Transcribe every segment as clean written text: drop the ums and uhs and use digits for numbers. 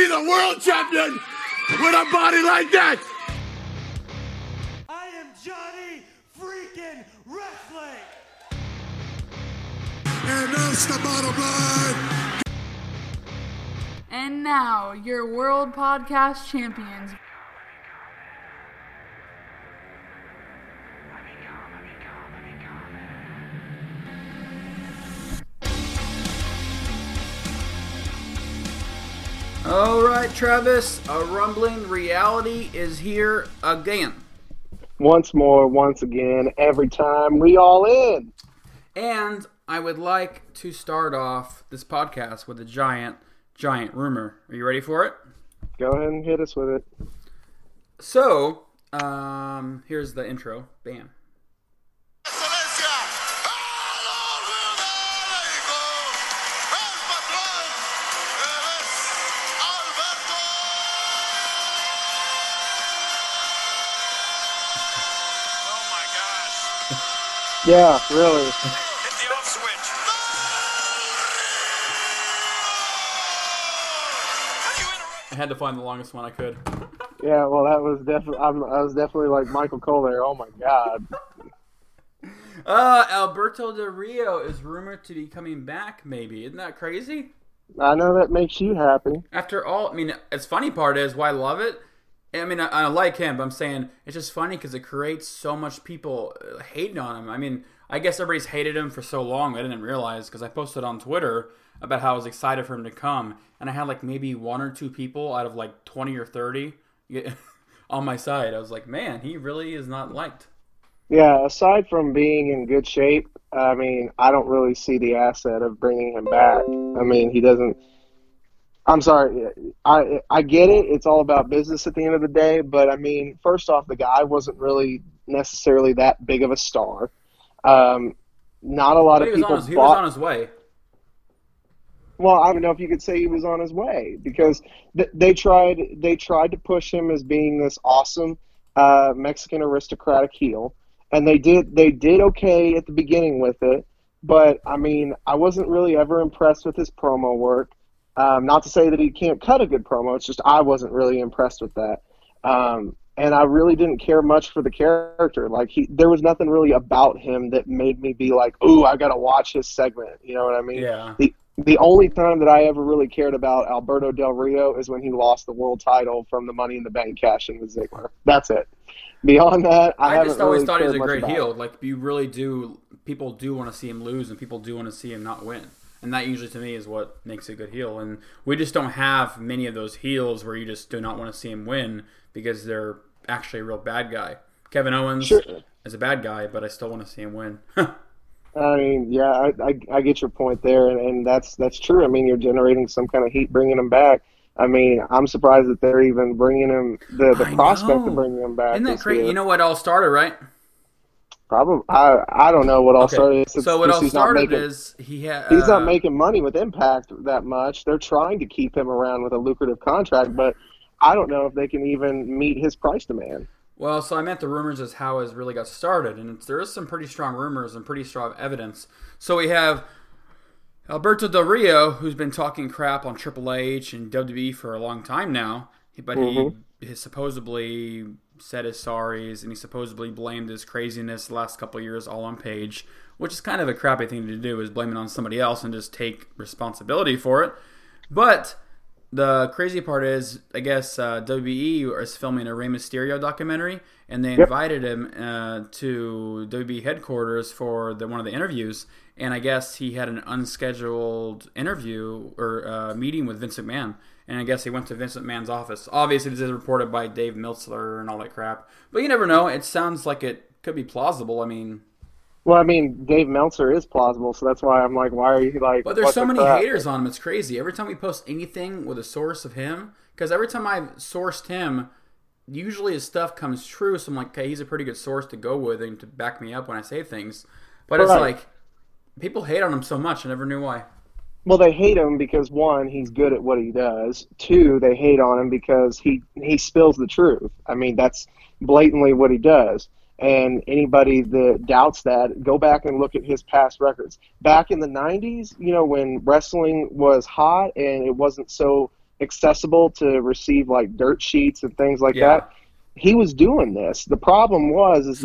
be the world champion with a body like that. I am Johnny freaking Wrestling. And that's the bottom line. And now, your World Podcast Champions. Alright, Travis, a rumbling reality is here again. Once again, every time, we all in. And I would like to start off this podcast with a giant rumor. Are you ready for it? Go ahead and hit us with it. So, here's the intro. Bam. Yeah, really. Hit the off switch. I had to find the longest one I could. Yeah, well, that was definitely. I was definitely like Michael Cole there. Oh my god. Alberto Del Rio is rumored to be coming back. Maybe isn't that crazy? I know that makes you happy. After all, I mean, it's funny part is why I love it. I mean, I like him, but I'm saying it's just funny because it creates so much people hating on him. I mean, I guess everybody's hated him for so long I didn't realize because I posted on Twitter about how I was excited for him to come, and I had like maybe one or two people out of like 20 or 30 on my side. I was like, man, he really is not liked. Yeah, aside from being in good shape, I mean, I don't really see the asset of bringing him back. I mean, he doesn't... I'm sorry, I get it. It's all about business at the end of the day. But, I mean, first off, the guy wasn't really necessarily that big of a star. Not a lot of people bought. He was on his way. Well, I don't know if you could say he was on his way because they tried to push him as being this awesome Mexican aristocratic heel. And they did okay at the beginning with it. But, I mean, I wasn't really ever impressed with his promo work. Not to say that he can't cut a good promo. It's just I wasn't really impressed with that. And I really didn't care much for the character. Like there was nothing really about him that made me be like, ooh, I got to watch his segment. You know what I mean? Yeah. The only time that I ever really cared about Alberto Del Rio is when he lost the world title from the Money in the Bank cash-in with Ziggler. That's it. Beyond that, I just always really thought he was a great heel. Like you really do. People do want to see him lose and people do want to see him not win. And that usually, to me, is what makes a good heel. And we just don't have many of those heels where you just do not want to see him win because they're actually a real bad guy. Kevin Owens sure is a bad guy, but I still want to see him win. I mean, yeah, I get your point there, and that's true. I mean, you're generating some kind of heat bringing him back. I mean, I'm surprised that they're even bringing him, the prospect of bringing him back. Isn't that crazy? You know what all started, right? Probably, I don't know what all started. So what all started is he's not making money with Impact that much. They're trying to keep him around with a lucrative contract, but I don't know if they can even meet his price demand. Well, so I meant the rumors is how it really got started, and there is some pretty strong rumors and pretty strong evidence. So we have Alberto Del Rio, who's been talking crap on Triple H and WWE for a long time now, but he has supposedly said his sorries, and he supposedly blamed his craziness the last couple of years all on Paige, which is kind of a crappy thing to do, is blame it on somebody else and just take responsibility for it. But the crazy part is, I guess WWE is filming a Rey Mysterio documentary, and they invited him to WWE headquarters for one of the interviews, and I guess he had an unscheduled interview or meeting with Vince McMahon. And I guess he went to Vince McMahon's office. Obviously, this is reported by Dave Meltzer and all that crap. But you never know. It sounds like it could be plausible. I mean... Well, I mean, Dave Meltzer is plausible, so that's why I'm like, why are you like... But there's so many haters on him. It's crazy. Every time we post anything with a source of him... Because every time I've sourced him, usually his stuff comes true. So I'm like, okay, he's a pretty good source to go with and to back me up when I say things. But it's like, people hate on him so much. I never knew why. Well, they hate him because, one, he's good at what he does. Two, they hate on him because he spills the truth. I mean, that's blatantly what he does. And anybody that doubts that, go back and look at his past records. Back in the 90s, you know, when wrestling was hot and it wasn't so accessible to receive like dirt sheets and things like that. He was doing this. The problem was is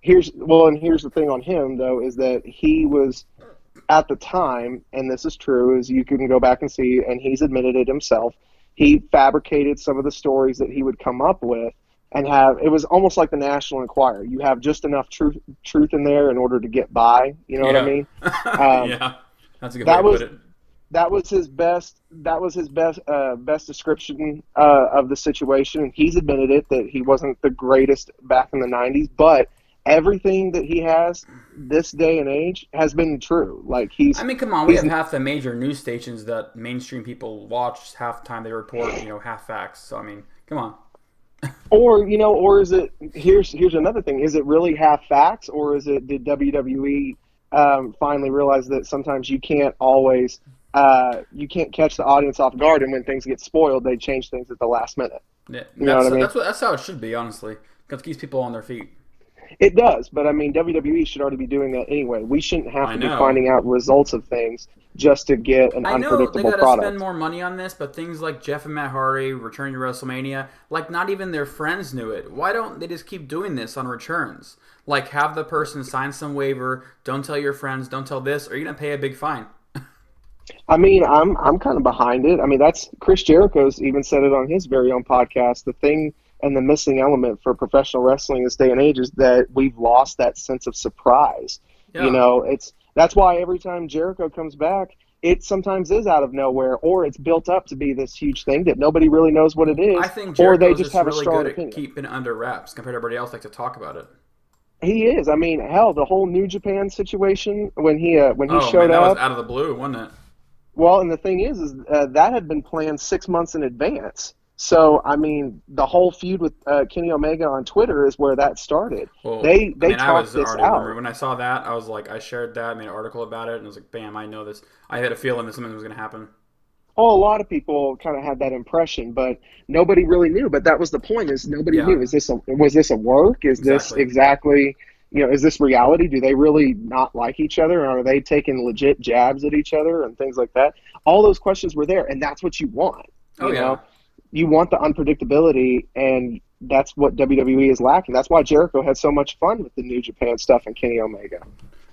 here's the thing on him though, is that he was at the time, and this is true, is you can go back and see, and he's admitted it himself, he fabricated some of the stories that he would come up with, and have, it was almost like the National Enquirer. You have just enough truth in there in order to get by, you know what I mean? Yeah, that's a good way to put it. That was his best. That was his best. Best description of the situation. He's admitted it that he wasn't the greatest back in the '90s, but everything that he has this day and age has been true. Like he's. I mean, come on. We have half the major news stations that mainstream people watch. Half the time they report, you know, half facts. So I mean, come on. Or you know, or is it? Here's another thing. Is it really half facts, or is it? Did WWE finally realize that sometimes you can't always. You can't catch the audience off guard, and when things get spoiled, they change things at the last minute. Yeah, you know what I mean? That's how it should be, honestly. It keeps people on their feet. It does, but I mean, WWE should already be doing that anyway. We shouldn't have to be finding out results of things just to get an unpredictable product. I know they gotta spend more money on this, but things like Jeff and Matt Hardy returning to WrestleMania, like not even their friends knew it. Why don't they just keep doing this on returns? Like have the person sign some waiver, don't tell your friends, don't tell this, or you're gonna pay a big fine. I mean, I'm kind of behind it. I mean, that's Chris Jericho's even said it on his very own podcast. The thing and the missing element for professional wrestling this day and age is that we've lost that sense of surprise. Yeah. You know, that's why every time Jericho comes back, it sometimes is out of nowhere, or it's built up to be this huge thing that nobody really knows what it is. I think Jericho's or they just have really a strong good opinion. At keeping under wraps compared to everybody else like to talk about it. He is. I mean, hell, the whole New Japan situation when he showed up, that was out of the blue, wasn't it? Well, and the thing is that had been planned 6 months in advance. So, I mean, the whole feud with Kenny Omega on Twitter is where that started. Well, they talked this out. When I saw that, I was like, I shared that, made an article about it, and I was like, bam, I know this. I had a feeling that something was going to happen. Oh, a lot of people kind of had that impression, but nobody really knew. But that was the point: is nobody knew. Was this a work? Is this exactly? You know, is this reality? Do they really not like each other? Or are they taking legit jabs at each other and things like that? All those questions were there, and that's what you want. You know, you want the unpredictability, and that's what WWE is lacking. That's why Jericho had so much fun with the New Japan stuff and Kenny Omega.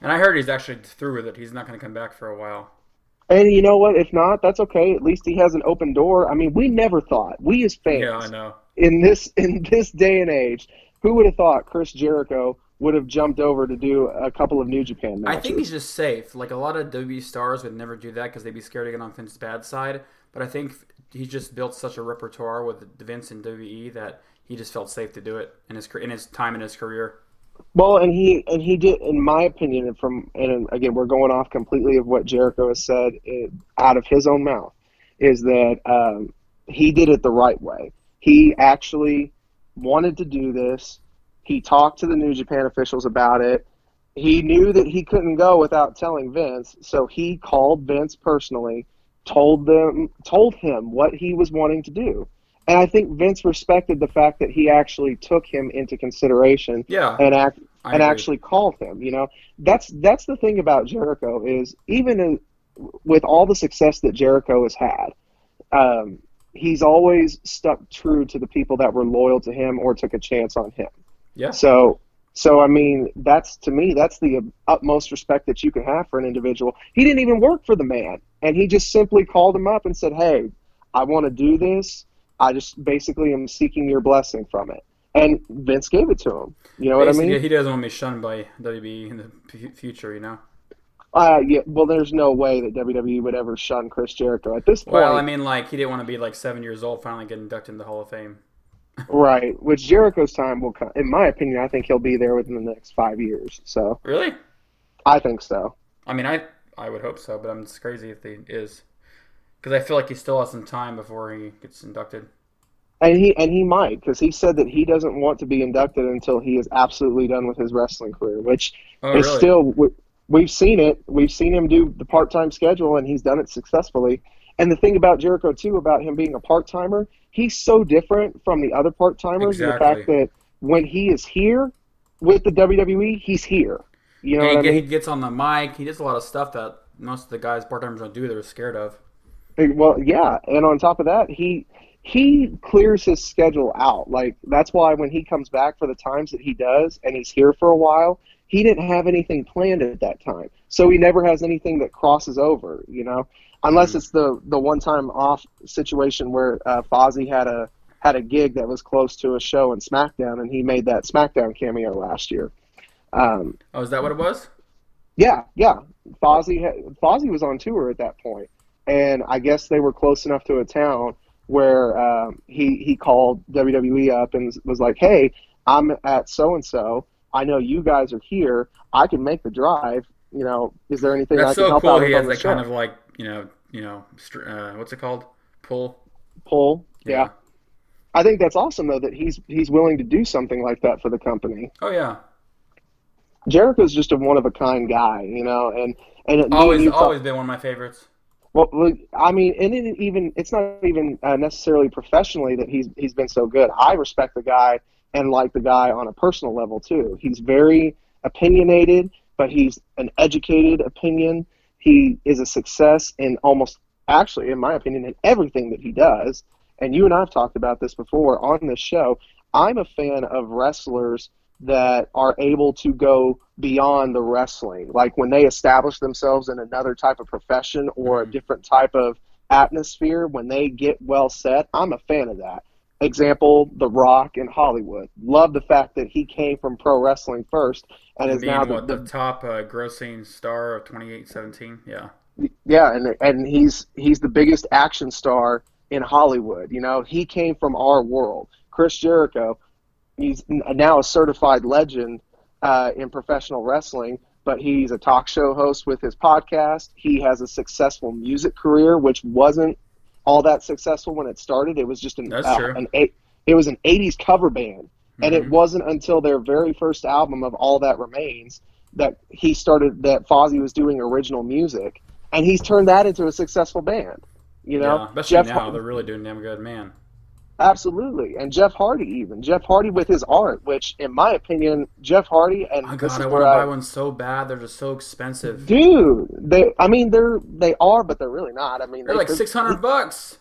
And I heard he's actually through with it. He's not going to come back for a while. And you know what? If not, that's okay. At least he has an open door. I mean, we never thought. We as fans, in this day and age, who would have thought Chris Jericho would have jumped over to do a couple of New Japan matches? I think he's just safe. Like, a lot of WWE stars would never do that because they'd be scared to get on Vince's bad side. But I think he just built such a repertoire with Vince and WWE that he just felt safe to do it in his time in his career. Well, and he did, in my opinion, and again, we're going off completely of what Jericho has said out of his own mouth, is that he did it the right way. He actually wanted to do this. He talked to the New Japan officials about it. He knew that he couldn't go without telling Vince, so he called Vince personally, told him what he was wanting to do. And I think Vince respected the fact that he actually took him into consideration and actually called him. You know, that's the thing about Jericho is even with all the success that Jericho has had, he's always stuck true to the people that were loyal to him or took a chance on him. Yeah. So I mean, that's to me, that's the utmost respect that you can have for an individual. He didn't even work for the man, and he just simply called him up and said, "Hey, I want to do this. I just basically am seeking your blessing from it." And Vince gave it to him. You know what I mean? He doesn't want to be shunned by WWE in the future, you know. Well, there's no way that WWE would ever shun Chris Jericho at this point. Well, I mean, like, he didn't want to be like 7 years old, finally get inducted into the Hall of Fame. Right, which Jericho's time will come. In my opinion, I think he'll be there within the next 5 years. So really, I think so. I mean, I would hope so, but it's crazy if he is, because I feel like he still has some time before he gets inducted. And he might, because he said that he doesn't want to be inducted until he is absolutely done with his wrestling career, which is really? We've seen it. We've seen him do the part-time schedule, and he's done it successfully. And the thing about Jericho, too, about him being a part-timer, he's so different from the other part-timers in the fact that when he is here with the WWE, he's here. You know what I mean? He gets on the mic. He does a lot of stuff that most of the guys part-timers don't do. They're scared of. Well, yeah, and on top of that, he clears his schedule out. Like, that's why when he comes back for the times that he does, and he's here for a while, he didn't have anything planned at that time. So he never has anything that crosses over, you know, unless it's the one-time off situation where Fozzy had a gig that was close to a show in SmackDown, and he made that SmackDown cameo last year. Oh, is that what it was? Yeah, yeah. Fozzy was on tour at that point, and I guess they were close enough to a town where he called WWE up and was like, hey, I'm at so-and-so. I know you guys are here. I can make the drive. You know, is there anything I can help out with on the show? That's so cool. He has that kind of like, you know, what's it called? Pull, yeah. I think that's awesome, though, that he's willing to do something like that for the company. Oh, yeah. Jericho's just a one-of-a-kind guy, you know, and always been one of my favorites. Well, I mean, and it's not even necessarily professionally that he's been so good. I respect the guy and like the guy on a personal level too. He's very opinionated, but he's an educated opinion. He is a success in actually, in my opinion, in everything that he does. And you and I have talked about this before on this show. I'm a fan of wrestlers that are able to go beyond the wrestling. Like when they establish themselves in another type of profession or a different type of atmosphere, when they get well set, I'm a fan of that. Example, The Rock in Hollywood. Love the fact that he came from pro wrestling first and is now the top grossing star of 2017. Yeah. Yeah, and he's the biggest action star in Hollywood. You know, he came from our world. Chris Jericho, he's now a certified legend in professional wrestling, but he's a talk show host with his podcast. He has a successful music career, which wasn't all that successful when it started. It was just an 80s cover band, and it wasn't until their very first album of All That Remains that Fozzy was doing original music, and he's turned that into a successful band. You know, yeah, especially Jeff now, they're really doing damn good, man. Absolutely, and Jeff Hardy with his art, which, in my opinion, Jeff Hardy and oh god, I want to buy one so bad. They're just so expensive, dude. They are, but they're really not. I mean, they're like $600.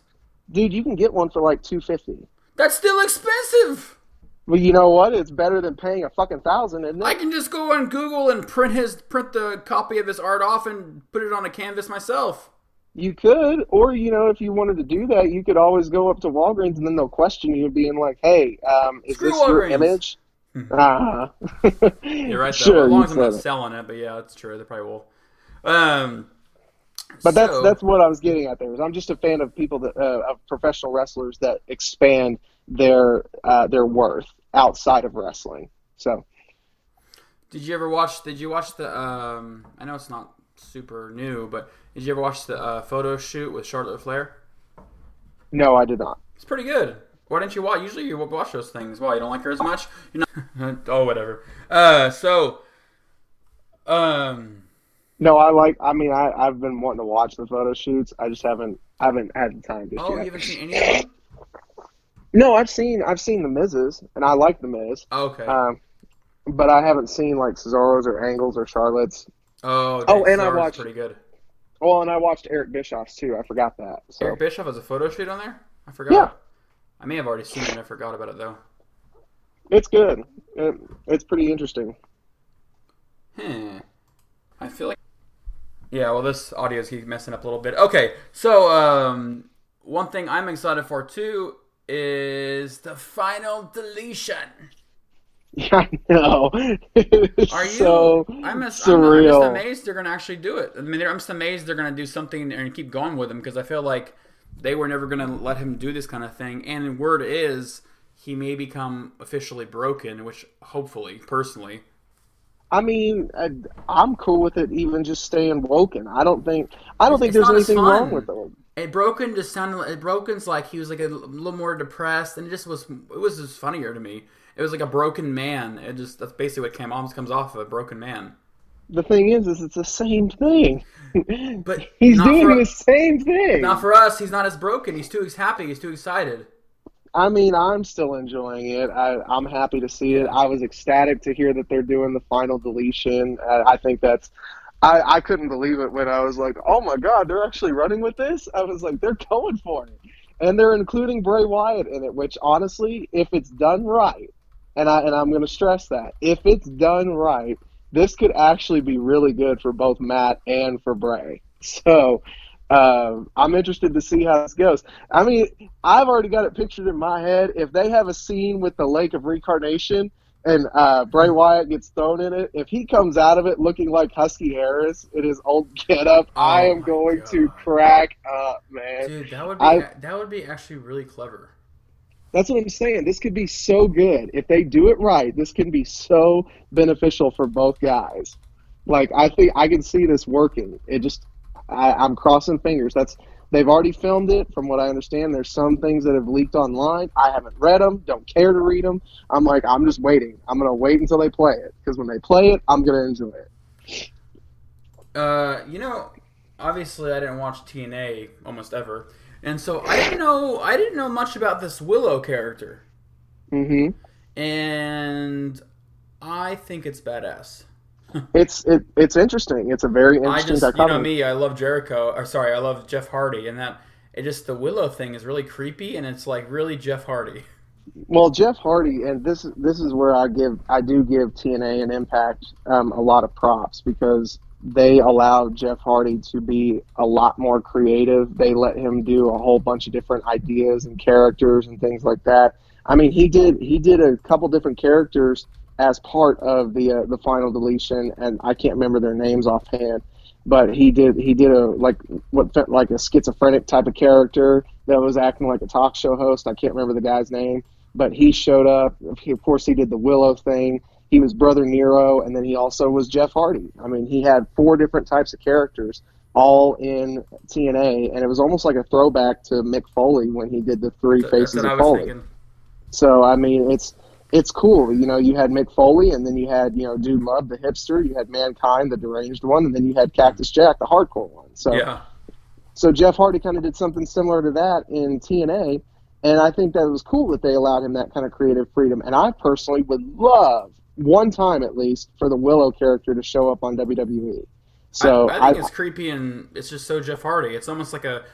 Dude, you can get one for like $250. That's still expensive. Well, you know what? It's better than paying a fucking $1,000, isn't it? I can just go on Google and print the copy of his art off and put it on a canvas myself. You could, or, you know, if you wanted to do that, you could always go up to Walgreens and then they'll question you being like, hey, is this your image? You're right, though. Sure, as long as I'm not selling it, but yeah, that's true. They probably will. But that's what I was getting at there. Is I'm just a fan of people that of professional wrestlers that expand their worth outside of wrestling. So, did you watch the I know it's not super new, but did you ever watch the photo shoot with Charlotte Flair? No, I did not. It's pretty good. Why didn't you watch? Usually you watch those things. Why, you don't like her as much? You're not... oh, whatever. No, I've been wanting to watch the photo shoots. I just haven't had the time just yet. You haven't seen anything? No, I've seen the Miz's, and I like the Miz. Okay. But I haven't seen like Cesaro's or Angle's or Charlotte's. And I watched pretty good. Well, and I watched Eric Bischoff's too. I forgot that. So. Eric Bischoff has a photo shoot on there? I forgot. Yeah. I may have already seen it. I forgot about it though. It's good. It's pretty interesting. I feel like. Yeah. Well, this audio is messing up a little bit. Okay. So one thing I'm excited for too is the Final Deletion. I know. Are you? So surreal. I'm just amazed they're going to actually do it. I mean, I'm just amazed they're going to do something and keep going with him because I feel like they were never going to let him do this kind of thing. And word is he may become officially broken, which hopefully, personally. I mean, I'm cool with it even just staying woken. I don't think there's anything wrong with it. It broken just sounded. It broken's like he was like a little more depressed, and it was just funnier to me. It was like a broken man. That's basically what almost comes off of a broken man. The thing is it's the same thing. But he's doing the same thing. Not for us. He's not as broken. He's too happy. He's too excited. I mean, I'm still enjoying it. I'm happy to see it. I was ecstatic to hear that they're doing the Final Deletion. I think that's I couldn't believe it when I was like, oh my God, they're actually running with this? I was like, they're going for it. And they're including Bray Wyatt in it, which honestly, if it's done right, and I'm going to stress that, if it's done right, this could actually be really good for both Matt and for Bray. So I'm interested to see how this goes. I mean, I've already got it pictured in my head. If they have a scene with the Lake of Reincarnation and Bray Wyatt gets thrown in it, if he comes out of it looking like Husky Harris in his old getup, oh, I am going to crack up, man. Dude, that would be actually really clever. That's what I'm saying. This could be so good. If they do it right, this can be so beneficial for both guys. Like, I think I can see this working. It just – I'm crossing fingers. They've already filmed it. From what I understand, there's some things that have leaked online. I haven't read them, don't care to read them. I'm like, I'm just waiting. I'm going to wait until they play it, because when they play it, I'm going to enjoy it. You know, obviously I didn't watch TNA almost ever. And so I didn't know much about this Willow character. Mm-hmm. And I think it's badass. it's interesting. It's a very interesting dichotomy. You know me, I love Jericho. Or sorry, I love Jeff Hardy, and that it just the Willow thing is really creepy, and it's like really Jeff Hardy. Well, Jeff Hardy, and this is where I do give TNA and Impact a lot of props, because they allowed Jeff Hardy to be a lot more creative. They let him do a whole bunch of different ideas and characters and things like that. I mean, he did a couple different characters as part of the Final Deletion, and I can't remember their names offhand, but he did a what felt like a schizophrenic type of character that was acting like a talk show host. I can't remember the guy's name, but he showed up. Of course, he did the Willow thing. He was Brother Nero, and then he also was Jeff Hardy. I mean, he had four different types of characters, all in TNA, and it was almost like a throwback to Mick Foley when he did the three faces of Foley. Thinking. So, I mean, it's cool. You know, you had Mick Foley, and then you had, you know, Dude Love, the hipster. You had Mankind, the deranged one, and then you had Cactus Jack, the hardcore one. So, yeah. So Jeff Hardy kind of did something similar to that in TNA, and I think that it was cool that they allowed him that kind of creative freedom. And I personally would love, one time at least, for the Willow character to show up on WWE. So I think it's creepy, and it's just so Jeff Hardy. It's almost like a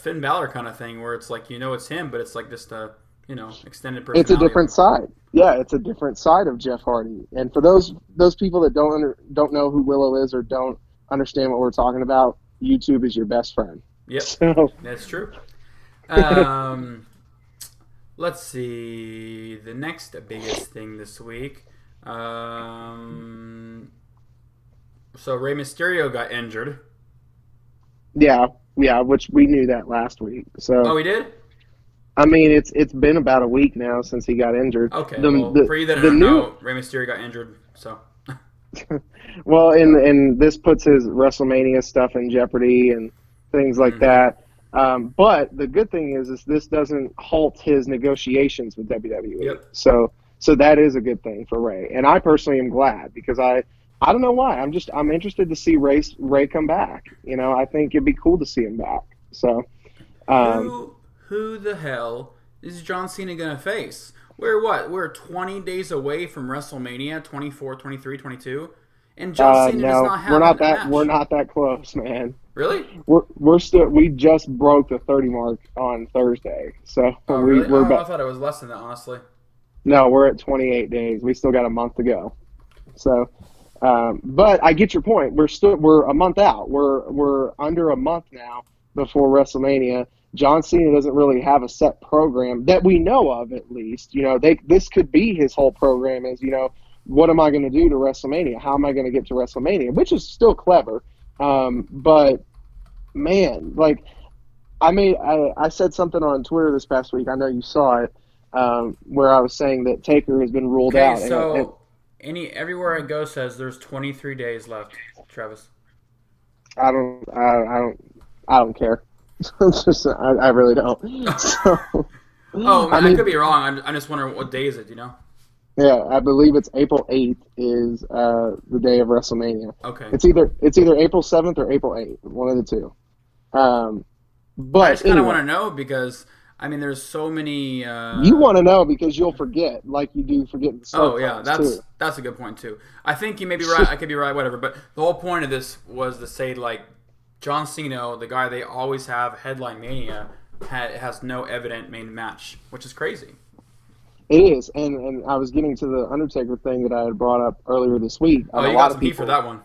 Finn Balor kind of thing, where it's like, you know, it's him, but it's like just a, you know, extended personality. It's a different side. Yeah, it's a different side of Jeff Hardy. And for those people that don't know who Willow is or don't understand what we're talking about, YouTube is your best friend. Yep, so. That's true. Let's see, the next biggest thing this week. So Rey Mysterio got injured. Yeah, which we knew that last week. So. Oh, we did? I mean, it's been about a week now since he got injured. Okay, for you that don't know, Rey Mysterio got injured, so. Well, and this puts his WrestleMania stuff in jeopardy and things like that. But the good thing is this doesn't halt his negotiations with WWE. Yep. So that is a good thing for Rey. And I personally am glad, because I don't know why. I'm interested to see Rey come back. You know, I think it'd be cool to see him back. So who the hell is John Cena going to face? We're 20 days away from WrestleMania, 24, 23, 22. And John Cena does not have match. We're not that close, man. Really? We just broke the 30 mark on Thursday. So really? I thought it was less than that, honestly. No, we're at 28 days. We still got a month to go. So, but I get your point. We're a month out. We're under a month now before WrestleMania. John Cena doesn't really have a set program that we know of, at least. You know, this could be his whole program is, you know, what am I going to do to WrestleMania? How am I going to get to WrestleMania? Which is still clever, but. Man, like, I mean, I said something on Twitter this past week. I know you saw it, where I was saying that Taker has been ruled out. So everywhere I go says there's 23 days left, Travis. I don't care. I really don't. So, oh, man, I mean, I could be wrong. I'm just wondering what day is it. You know. Yeah, I believe it's April 8th is the day of WrestleMania. Okay. It's either April 7th or April 8th, one of the two. But I just kind of want to know, because I mean, there's so many. You want to know because you'll forget, like you do forget the stuff. Oh yeah, that's a good point too. I think you may be right. I could be right, whatever. But the whole point of this was to say, like, John Cena, the guy they always have headline Mania, has no evident main match, which is crazy. It is, and I was getting to the Undertaker thing that I had brought up earlier this week. Oh, you got some heat for that one.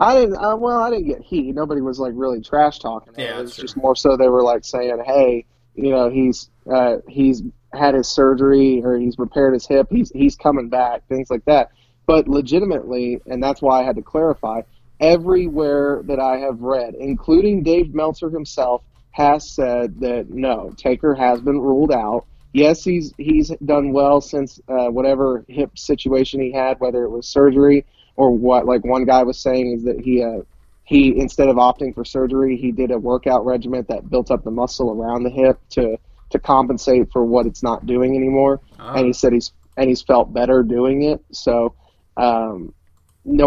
I didn't. I didn't get heat. Nobody was like really trash talking. Yeah, it was just more so they were like saying, hey. You know, he's had his surgery or he's repaired his hip. He's coming back, things like that. But legitimately, and that's why I had to clarify, everywhere that I have read, including Dave Meltzer himself, has said that, no, Taker has been ruled out. Yes, he's done well since whatever hip situation he had, whether it was surgery or what. Like one guy was saying is that he instead of opting for surgery, he did a workout regimen that built up the muscle around the hip to compensate for what it's not doing anymore. Oh. And he said he's felt better doing it. So no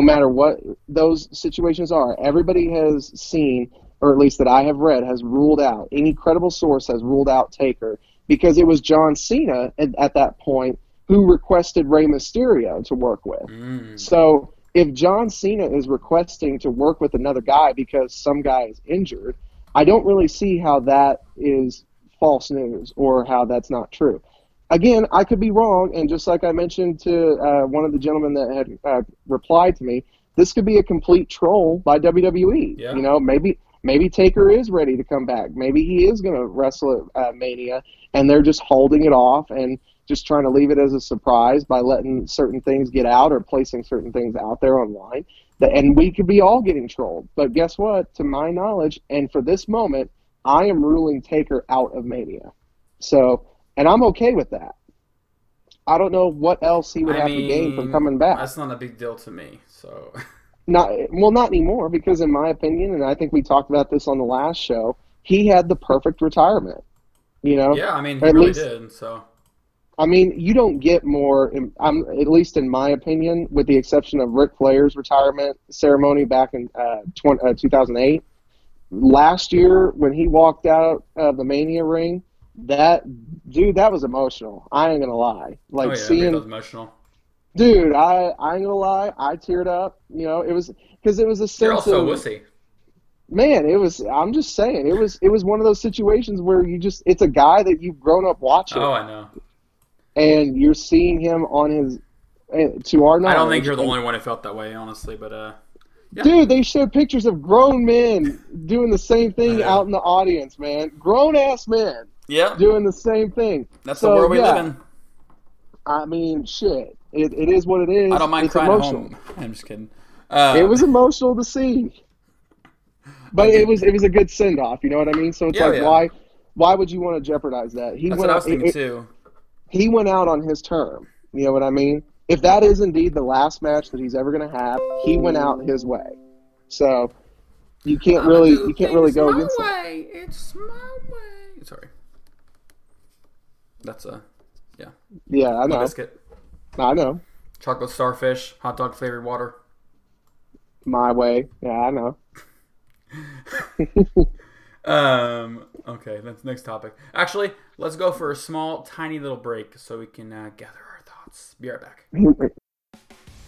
matter what those situations are, everybody has seen, or at least that I have read, has ruled out. Any credible source has ruled out Taker because it was John Cena at that point who requested Rey Mysterio to work with. Mm. So if John Cena is requesting to work with another guy because some guy is injured, I don't really see how that is false news or how that's not true. Again, I could be wrong, and just like I mentioned to one of the gentlemen that had replied to me, this could be a complete troll by WWE. Yeah. You know, maybe Taker is ready to come back. Maybe he is going to wrestle at Mania, and they're just holding it off and just trying to leave it as a surprise by letting certain things get out or placing certain things out there online. And we could be all getting trolled. But guess what? To my knowledge, and for this moment, I am ruling Taker out of Mania. So, and I'm okay with that. I don't know what else he would have to gain from coming back. That's not a big deal to me. So, not anymore, because in my opinion, and I think we talked about this on the last show, he had the perfect retirement. You know? Yeah, I mean, he really did, so... I mean, you don't get more, at least in my opinion, with the exception of Ric Flair's retirement ceremony back in 2008. Last year, when he walked out of the Mania ring, that was emotional. I ain't going to lie. Like, that was emotional. Dude, I ain't going to lie. I teared up. You know, it was, because it was a sense of... You're also wussy. Man, it was, I'm just saying, it was one of those situations where you just, it's a guy that you've grown up watching. Oh, I know. And you're seeing him on his, to our knowledge. I don't think you're the only one who felt that way, honestly. But yeah. Dude, they showed pictures of grown men doing the same thing out in the audience, man. Grown ass men, yeah, doing the same thing. That's the world we live in. I mean, shit. It is what it is. I don't mind crying at home. I'm just kidding. It was emotional to see, but it was a good send off. You know what I mean? So it's why would you want to jeopardize that? That's what I was thinking too. He went out on his term. You know what I mean? If that is indeed the last match that he's ever going to have, he went out his way. So you can't really go against it. It's my way. Sorry. That's a yeah. I know. Biscuit. I know. Chocolate starfish, hot dog flavored water. My way. Yeah, I know. Okay, that's next topic. Actually, let's go for a small, tiny little break so we can gather our thoughts. Be right back.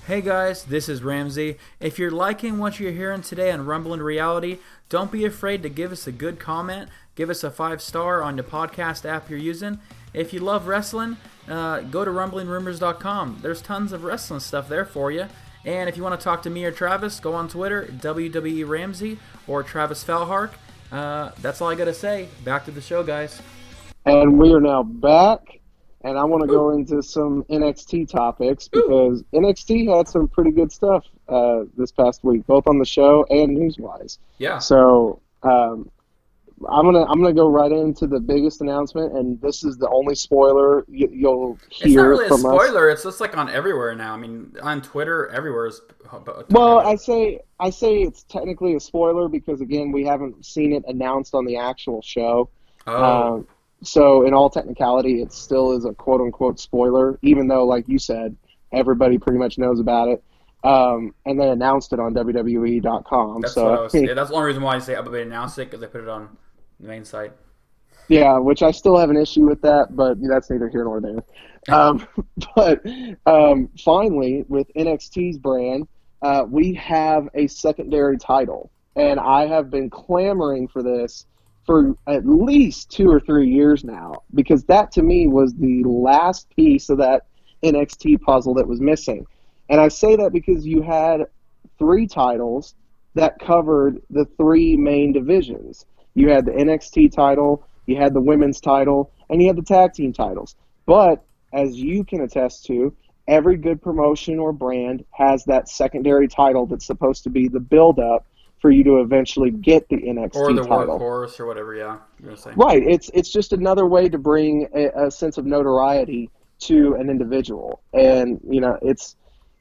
Hey guys, this is Ramsey. If you're liking what you're hearing today on Rumbling Reality, don't be afraid to give us a good comment. Give us a 5-star on the podcast app you're using. If you love wrestling, go to rumblingrumors.com. There's tons of wrestling stuff there for you. And if you want to talk to me or Travis, go on Twitter, WWE Ramsey or Travis Falhark. That's all I gotta say. Back to the show, guys. And we are now back, and I want to go into some NXT topics because NXT had some pretty good stuff this past week, both on the show and news-wise. Yeah. So I'm gonna go right into the biggest announcement, and this is the only spoiler you'll hear from us. It's not really a spoiler. It's just like on everywhere now. I mean, on Twitter, everywhere is. Well, I say it's technically a spoiler because again, we haven't seen it announced on the actual show. Oh. So in all technicality, it still is a quote unquote spoiler, even though, like you said, everybody pretty much knows about it. And they announced it on WWE.com. That's the only reason why I say everybody announced it because they put it on the main site. Yeah, which I still have an issue with that, but that's neither here nor there. Finally, with NXT's brand, we have a secondary title. And I have been clamoring for this for at least 2 or 3 years now, because that to me was the last piece of that NXT puzzle that was missing. And I say that because you had 3 titles that covered the 3 main divisions. You had the NXT title, you had the women's title, and you had the tag team titles. But, as you can attest to, every good promotion or brand has that secondary title that's supposed to be the build-up for you to eventually get the NXT title. Or the workhorse or whatever, yeah. Right, it's just another way to bring a sense of notoriety to an individual. And,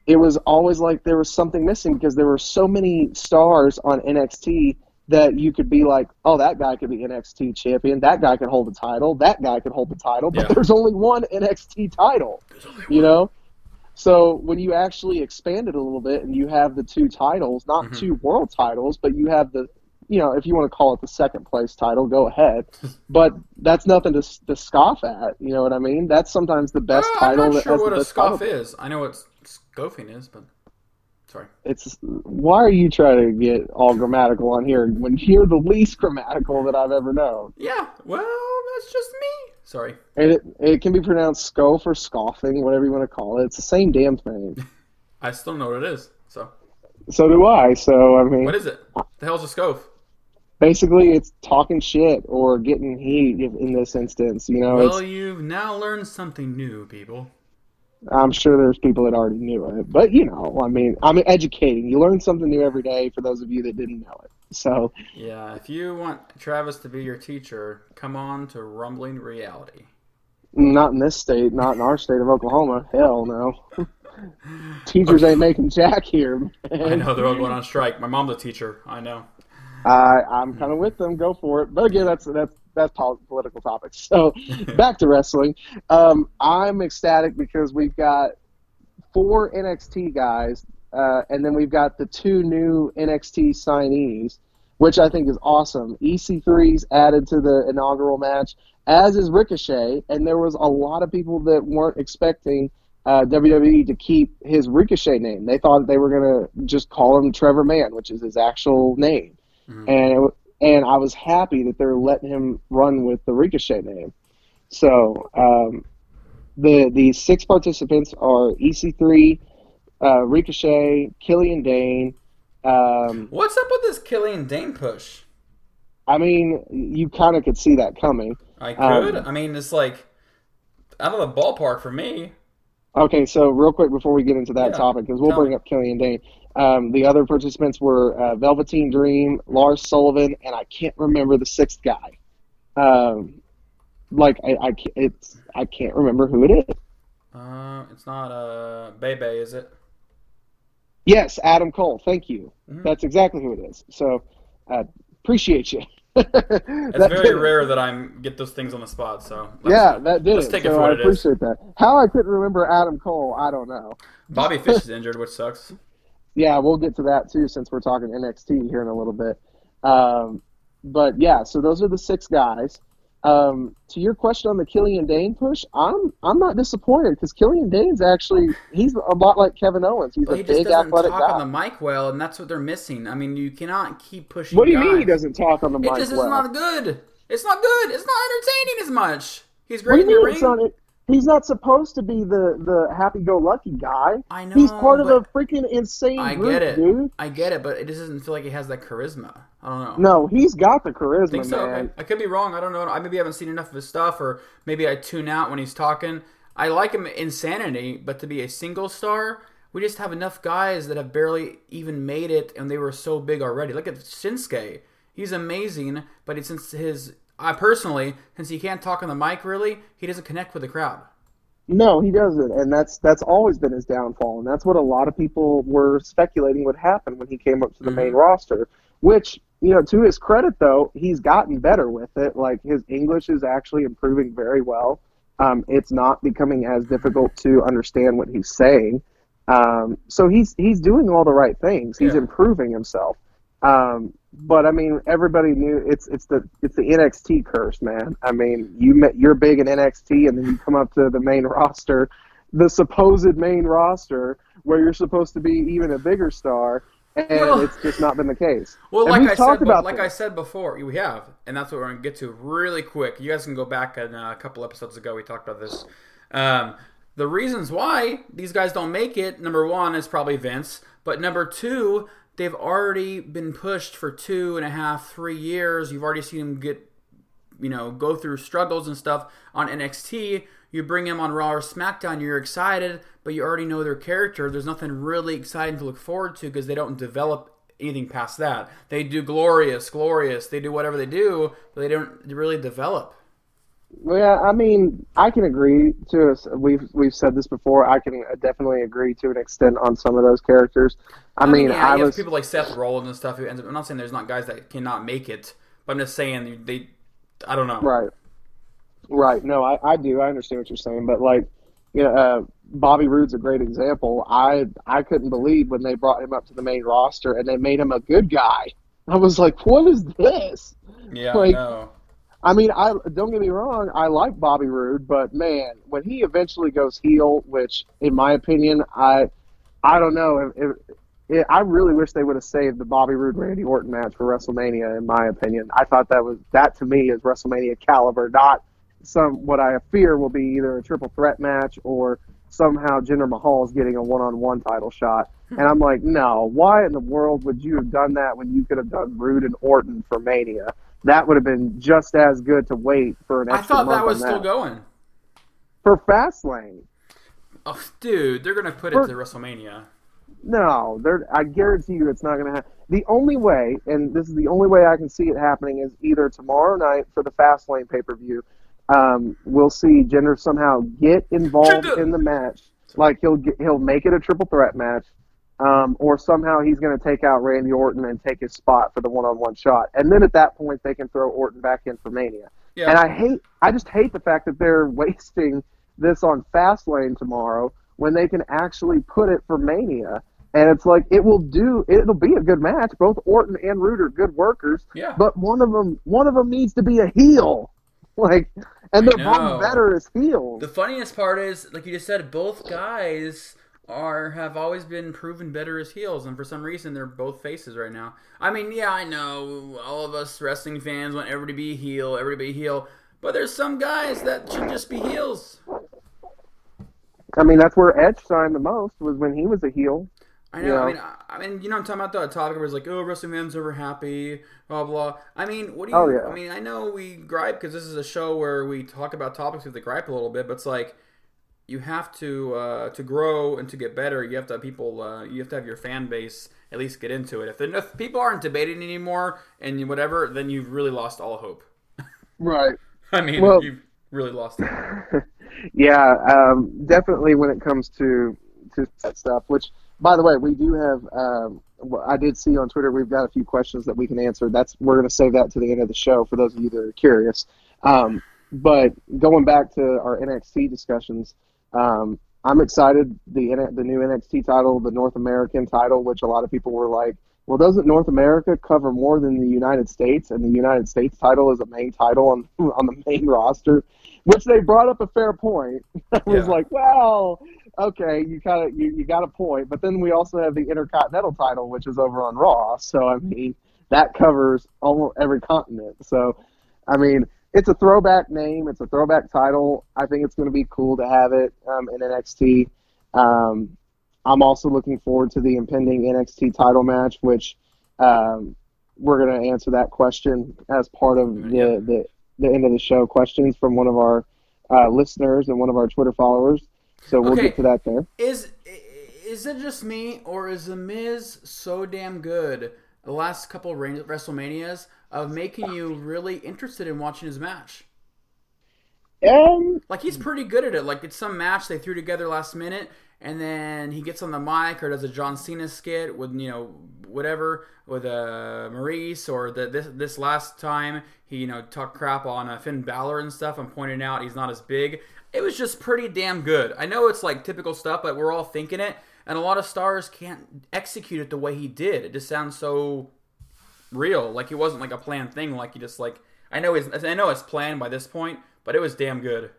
it was always like there was something missing, because there were so many stars on NXT that you could be like, oh, that guy could be NXT champion, that guy could hold the title, but there's only one NXT title, you know? So when you actually expand it a little bit and you have the 2 titles, not 2 world titles, but you have the, if you want to call it the second place title, go ahead. But that's nothing to scoff at. You know what I mean? That's sometimes the best title. I'm not sure what a scoff is. I know what scoffing is, but sorry. Why are you trying to get all grammatical on here when you're the least grammatical that I've ever known? Yeah, well, that's just me. Sorry. And it can be pronounced scoff or scoffing, whatever you want to call it. It's the same damn thing. I still know what it is. So do I. So, I mean. What is it? What the hell's a scoff? Basically, it's talking shit or getting heat in this instance. Well, you've now learned something new, people. I'm sure there's people that already knew it. But, I'm educating. You learn something new every day for those of you that didn't know it. So yeah, if you want Travis to be your teacher, come on to Rumbling Reality. Not in this state, not in our state of Oklahoma. Hell no. Teachers ain't making jack here, man. I know, they're all going on strike. My mom's a teacher, I know. I'm kind of with them. Go for it. But again, that's political topics. So back to wrestling. I'm ecstatic because we've got 4 NXT guys. And then we've got the 2 new NXT signees, which I think is awesome. EC3's added to the inaugural match, as is Ricochet, and there was a lot of people that weren't expecting WWE to keep his Ricochet name. They thought they were going to just call him Trevor Mann, which is his actual name. Mm-hmm. And I was happy that they're letting him run with the Ricochet name. So the 6 participants are EC3, Ricochet, Killian Dain. What's up with this Killian Dain push? I mean, you kind of could see that coming. I could. It's like out of the ballpark for me. Okay, so real quick before we get into that topic, because we'll bring up Killian Dain. The other participants were Velveteen Dream, Lars Sullivan, and I can't remember the 6th guy. I can't remember who it is. It's not Bebe, is it? Yes, Adam Cole. Thank you. Mm-hmm. That's exactly who it is. So, appreciate you. It's very rare that I get those things on the spot. So let's take it for what it is. I appreciate that. How I couldn't remember Adam Cole, I don't know. Bobby Fish is injured, which sucks. Yeah, we'll get to that too, since we're talking NXT here in a little bit. But yeah, so those are the 6 guys. To your question on the Killian Dain push, I'm not disappointed, because Killian Dane's he's a lot like Kevin Owens. He's a big athletic guy. He doesn't talk on the mic well, and that's what they're missing. You cannot keep pushing. What do you mean he doesn't talk on the mic well? It just is not good. It's not good. It's not entertaining as much. He's great in the ring. He's not supposed to be the happy-go-lucky guy. I know. He's part of a freaking insane group, dude. I get it, but it just doesn't feel like he has that charisma. I don't know. No, he's got the charisma, man. So. I could be wrong. I don't know. I maybe haven't seen enough of his stuff, or maybe I tune out when he's talking. I like him in Sanity, but to be a single star, we just have enough guys that have barely even made it, and they were so big already. Look at Shinsuke. He's amazing, but since he can't talk on the mic really, he doesn't connect with the crowd. No, he doesn't, and that's always been his downfall, and that's what a lot of people were speculating would happen when he came up to the main roster, which, to his credit, though, he's gotten better with it. Like, his English is actually improving very well. It's not becoming as difficult to understand what he's saying. So he's doing all the right things. He's improving himself. But I mean, everybody knew it's the NXT curse, man. I mean, you're big in NXT, and then you come up to the main roster, the supposed main roster, where you're supposed to be even a bigger star, and it's just not been the case. Well, and like I said before, we have, and that's what we're gonna get to really quick. You guys can go back and, a couple episodes ago we talked about this. The reasons why these guys don't make it, number one, is probably Vince, but number two, they've already been pushed for 2.5, 3 years. You've already seen them get, go through struggles and stuff on NXT. You bring them on Raw or SmackDown, you're excited, but you already know their character. There's nothing really exciting to look forward to because they don't develop anything past that. They do glorious. They do whatever they do, but they don't really develop. Well, yeah, I mean, I can agree to us. We've said this before. I can definitely agree to an extent on some of those characters. I mean, people like Seth Rollins and stuff. Who ends up, I'm not saying there's not guys that cannot make it, but I'm just saying they. I don't know. Right. No, I do. I understand what you're saying, but Bobby Roode's a great example. I couldn't believe when they brought him up to the main roster and they made him a good guy. I was like, what is this? Yeah, no. I mean, don't get me wrong, I like Bobby Roode, but man, when he eventually goes heel, which, in my opinion, I don't know. I really wish they would have saved the Bobby Roode-Randy Orton match for WrestleMania, in my opinion. I thought that to me is WrestleMania caliber, not what I fear will be either a triple threat match or somehow Jinder Mahal is getting a one-on-one title shot. And I'm like, no, why in the world would you have done that when you could have done Roode and Orton for Mania? That would have been just as good to wait for an extra month. I thought that was still going. For Fastlane. Oh, dude, they're going to put it to WrestleMania. No, I guarantee you it's not going to happen. The only way, and this is the only way I can see it happening, is either tomorrow night for the Fastlane pay-per-view, we'll see Jinder somehow get involved in the match. Like, he'll make it a triple threat match. Or somehow he's going to take out Randy Orton and take his spot for the one-on-one shot. And then at that point, they can throw Orton back in for Mania. Yeah. And I just hate the fact that they're wasting this on Fastlane tomorrow when they can actually put it for Mania. And it's like, it'll be a good match. Both Orton and Roode are good workers. Yeah. But one of them needs to be a heel. And they're both better as heels. The funniest part is, like you just said, both guys have always been proven better as heels, and for some reason they're both faces right now. I mean, yeah, I know all of us wrestling fans want everybody to be heel, but there's some guys that should just be heels. I mean, that's where Edge shined the most, was when he was a heel. I know. Yeah. I mean, you know, I'm talking about the topic where it's like, oh, wrestling fans are happy, blah, blah. I mean, what do you? Oh, yeah. I mean, I know we gripe because this is a show where we talk about topics with the gripe a little bit, but it's like, you have to grow and to get better. You have to have people. You have to have your fan base at least get into it. If people aren't debating anymore and whatever, then you've really lost all hope. Right. I mean, you've really lost it. Yeah, definitely when it comes to that stuff. Which, by the way, we do have. I did see on Twitter we've got a few questions that we can answer. We're going to save that to the end of the show for those of you that are curious. But going back to our NXT discussions. I'm excited the new NXT title, the North American title, which a lot of people were like, well, doesn't North America cover more than the United States? And the United States title is a main title on the main roster, which they brought up a fair point. I was like, well, okay, you got a point. But then we also have the Intercontinental title, which is over on Raw. So, I mean, that covers almost every continent. So, I mean, it's a throwback name. It's a throwback title. I think it's going to be cool to have it in NXT. I'm also looking forward to the impending NXT title match, which we're going to answer that question as part of the end of the show questions from one of our listeners and one of our Twitter followers. So we'll get to that there. Is it just me, or is The Miz so damn good the last couple of WrestleManias of making you really interested in watching his match? He's pretty good at it. Like, it's some match they threw together last minute, and then he gets on the mic or does a John Cena skit with, whatever, with Maurice, or this last time he, talked crap on Finn Balor and stuff and pointed out he's not as big. It was just pretty damn good. I know it's, like, typical stuff, but we're all thinking it, and a lot of stars can't execute it the way he did. It just sounds so real. Like, it wasn't like a planned thing. Like, you just like, I know it's planned by this point, but it was damn good.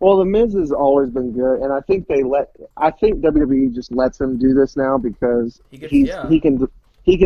Well, The Miz has always been good, and I think WWE just lets him do this now because he can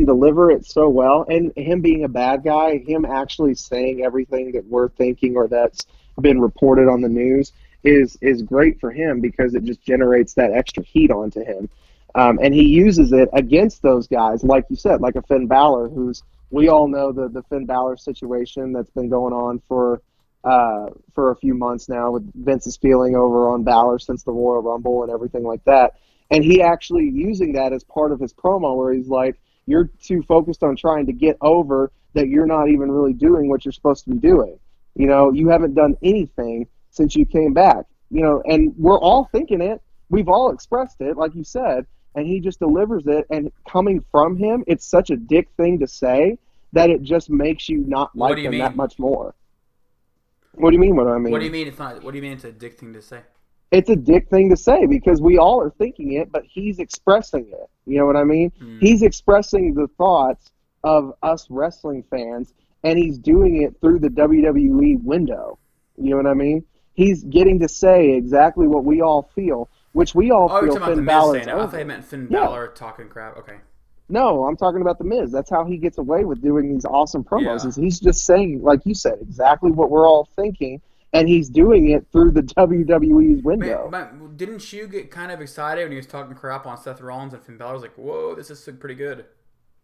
deliver it so well. And him being a bad guy, him actually saying everything that we're thinking or that's been reported on the news is great for him because it just generates that extra heat onto him. And he uses it against those guys, like you said, like a Finn Balor, who's we all know the Finn Balor situation that's been going on for a few months now with Vince's feeling over on Balor since the Royal Rumble and everything like that. And he actually using that as part of his promo where he's like, you're too focused on trying to get over that you're not even really doing what you're supposed to be doing. You know, you haven't done anything since you came back. You know, and we're all thinking it. We've all expressed it, like you said, and he just delivers it. And coming from him, it's such a dick thing to say that it just makes you not like him that much more. What do you mean? What do I mean? What do you mean? It's not. What do you mean? It's a dick thing to say. It's a dick thing to say because we all are thinking it, but he's expressing it. You know what I mean? Mm. He's expressing the thoughts of us wrestling fans, and he's doing it through the WWE window. You know what I mean? He's getting to say exactly what we all feel, which we all feel. You're Finn Balor. I thought you meant Finn Balor talking crap. Okay. No, I'm talking about The Miz. That's how he gets away with doing these awesome promos. Yeah. Is he's just saying, like you said, exactly what we're all thinking, and he's doing it through the WWE's window. But didn't you get kind of excited when he was talking crap on Seth Rollins and Finn Balor? I was like, whoa, this is pretty good.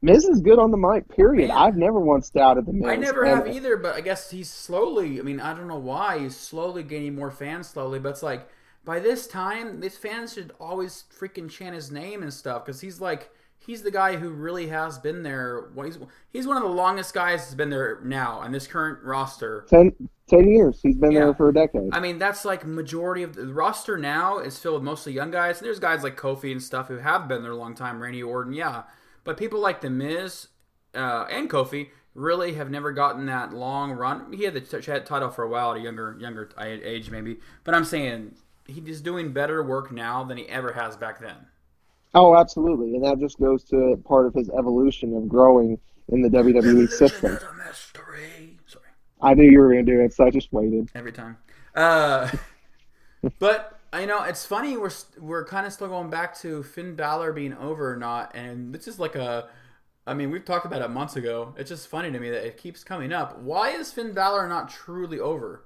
Miz is good on the mic, period. Man. I've never once doubted The Miz. I never have either, but I guess he's slowly, I mean, I don't know why, he's slowly gaining more fans slowly, but it's like, by this time, these fans should always freaking chant his name and stuff, because he's like... He's the guy who really has been there. He's one of the longest guys that's been there now on this current roster. 10 years. He's been there for a decade. I mean, that's like majority of the roster now is filled with mostly young guys. And there's guys like Kofi and stuff who have been there a long time. Randy Orton, yeah. But people like The Miz and Kofi really have never gotten that long run. He had the title for a while at a younger age maybe. But I'm saying he's doing better work now than he ever has back then. Oh, absolutely, and that just goes to part of his evolution of growing in the WWE system. Sorry. I knew you were going to do it, so I just waited. Every time. But, you know, it's funny, we're kind of still going back to Finn Balor being over or not, and it's just like we've talked about it months ago. It's just funny to me that it keeps coming up. Why is Finn Balor not truly over?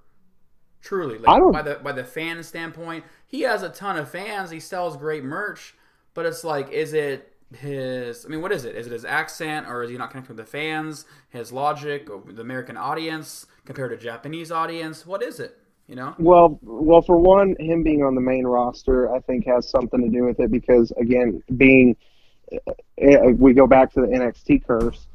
Truly, like by the fan standpoint. He has a ton of fans. He sells great merch. But it's like, is it his... I mean, what is it? Is it his accent, or is he not connecting with the fans? His logic, or the American audience compared to Japanese audience? What is it, you know? Well, for one, him being on the main roster, I think, has something to do with it because, again, being... We go back to the NXT curse.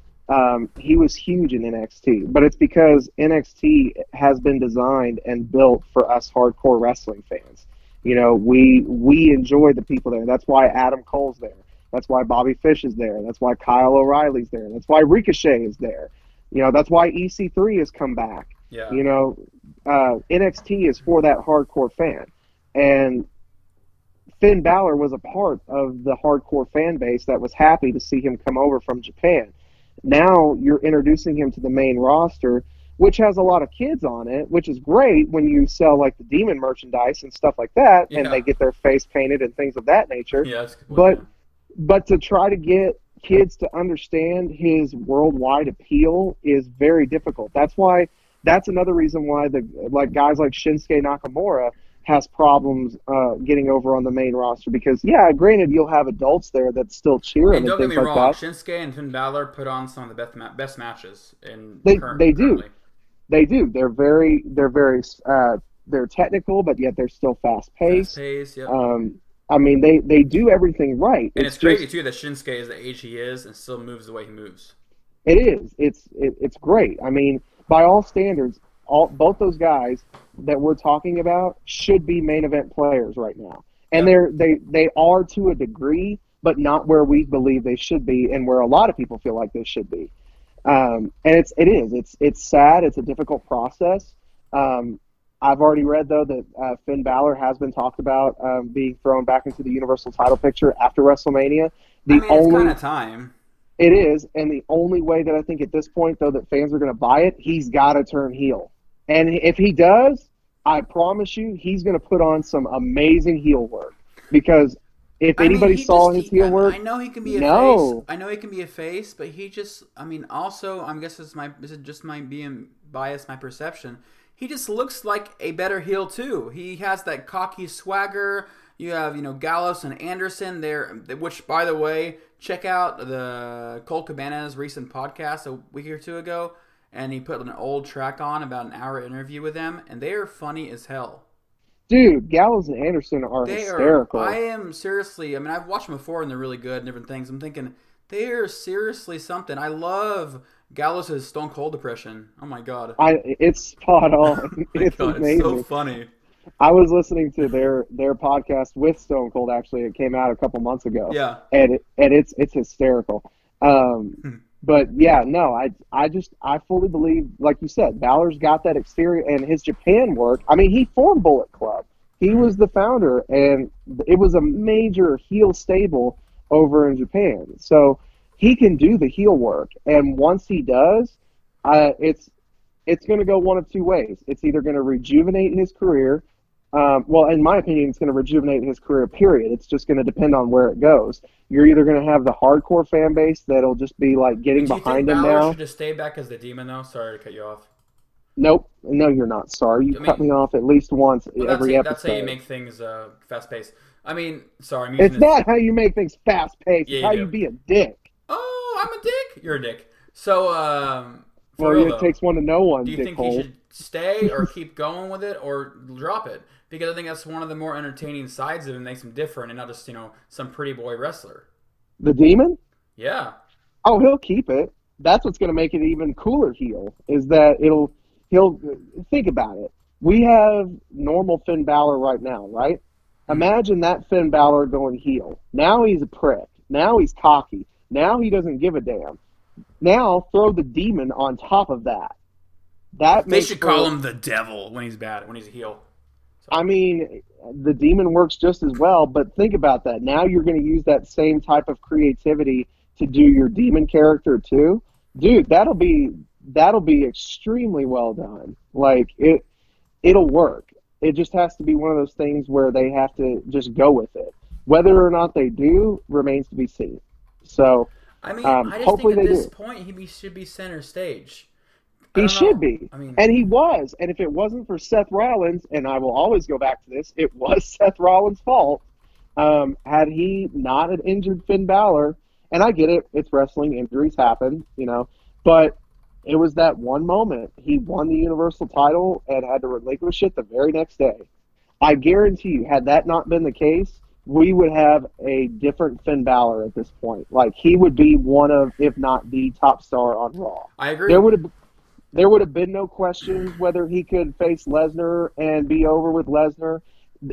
He was huge in NXT, but it's because NXT has been designed and built for us hardcore wrestling fans. You know, we enjoy the people there. That's why Adam Cole's there. That's why Bobby Fish is there. That's why Kyle O'Reilly's there. That's why Ricochet is there. You know, that's why EC3 has come back. Yeah. You know, NXT is for that hardcore fan. And Finn Balor was a part of the hardcore fan base that was happy to see him come over from Japan. Now you're introducing him to the main roster, which has a lot of kids on it, which is great when you sell, like, the demon merchandise and stuff like that, and they get their face painted and things of that nature. Yeah, that's good. But to try to get kids to understand his worldwide appeal is very difficult. That's another reason why guys like Shinsuke Nakamura has problems getting over on the main roster because, granted, you'll have adults there that's still cheering and things like that. Don't get me wrong, Shinsuke and Finn Balor put on some of the best matches in currently. They do. They're technical, but yet they're still fast-paced. Fast-paced, yep. I mean, they do everything right. And it's crazy, too, that Shinsuke is the age he is and still moves the way he moves. It is. It's great. I mean, by all standards, both those guys that we're talking about should be main event players right now. And they are to a degree, but not where we believe they should be and where a lot of people feel like they should be. And it's sad. It's a difficult process. I've already read though that Finn Balor has been talked about being thrown back into the Universal title picture after WrestleMania. It's kind of time. It is, and the only way that I think at this point, though, that fans are going to buy it, he's got to turn heel. And if he does, I promise you, he's going to put on some amazing heel work. Because if anybody saw his heel work, I know he can be a face. I know he can be a face, but he just, I mean, also, I guess this is just my being biased, my perception. He just looks like a better heel too. He has that cocky swagger. You have, you know, Gallows and Anderson there, which, by the way, check out the Colt Cabana's recent podcast a week or two ago, and he put an old track on about an hour interview with them, and they are funny as hell. Dude, Gallows and Anderson are hysterical. I am seriously, I mean, I've watched them before, and they're really good and different things. I'm thinking, they're seriously something. I love Gallows' Stone Cold Depression. Oh, my God. It's spot on. It's God, amazing. It's so funny. I was listening to their podcast with Stone Cold, actually. It came out a couple months ago. Yeah. And it's hysterical. But yeah, no, I fully believe, like you said, Balor's got that exterior and his Japan work. I mean, he formed Bullet Club. He was the founder, and it was a major heel stable over in Japan. So he can do the heel work, and once he does, it's going to go one of two ways. It's either going to rejuvenate his career. Well, in my opinion, it's going to rejuvenate his career, period. It's just going to depend on where it goes. You're either going to have the hardcore fan base that'll just be, like, getting behind him now. Do you think Balor should just stay back as the demon, though? Sorry to cut you off. Nope. No, you're not sorry. You cut me off at least once every episode. That's how you make things fast-paced. I mean, sorry. It's not how you make things fast-paced. It's how you be a dick. Oh, I'm a dick? You're a dick. So, well, it takes one to know one. Do you think he should stay or keep going with it or drop it? Because I think that's one of the more entertaining sides of it and makes him different and not just, you know, some pretty boy wrestler. The demon? Yeah. Oh, he'll keep it. That's what's going to make it even cooler heel is that he'll think about it. We have normal Finn Balor right now, right? Imagine that Finn Balor going heel. Now he's a prick. Now he's cocky. Now he doesn't give a damn. Now throw the demon on top of that. They should call him the devil when he's bad, when he's a heel. I mean, the demon works just as well, but think about that. Now you're going to use that same type of creativity to do your demon character too. Dude, that'll be extremely well done. Like it'll work. It just has to be one of those things where they have to just go with it. Whether or not they do remains to be seen. So I mean, I just think at this point he should be center stage. He should be. I mean, and he was. And if it wasn't for Seth Rollins, and I will always go back to this, it was Seth Rollins' fault. Had he not had injured Finn Balor, and I get it, it's wrestling, injuries happen, you know, but it was that one moment. He won the Universal title and had to relinquish it the very next day. I guarantee you, had that not been the case, we would have a different Finn Balor at this point. Like, he would be one of, if not the top star on Raw. I agree. There would have been no questions whether he could face Lesnar and be over with Lesnar.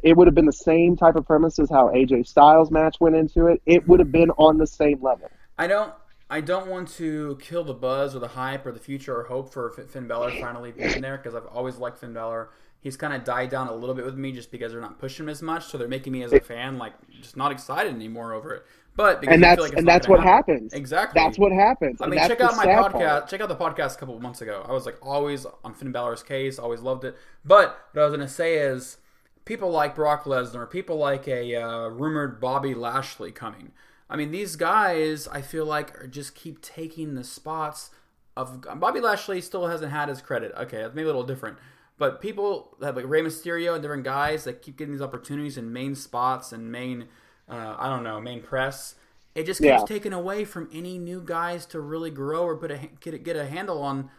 It would have been the same type of premise as how AJ Styles' match went into it. It would have been on the same level. I don't want to kill the buzz or the hype or the future or hope for Finn Balor finally being there because I've always liked Finn Balor. He's kind of died down a little bit with me just because they're not pushing him as much, so they're making me as a fan like just not excited anymore over it. But because that's what happens. Exactly. That's what happens. I mean, check out my podcast. Check out the podcast a couple of months ago. I was like always on Finn Balor's case, always loved it. But what I was gonna say is, people like Brock Lesnar, people like a rumored Bobby Lashley coming. I mean, these guys I feel like are just keep taking the spots of Bobby Lashley. Still hasn't had his credit. Okay, that's maybe a little different. But people that have like Rey Mysterio and different guys that keep getting these opportunities in main spots and main. Main press. It just keeps taken away from any new guys to really grow or get a handle on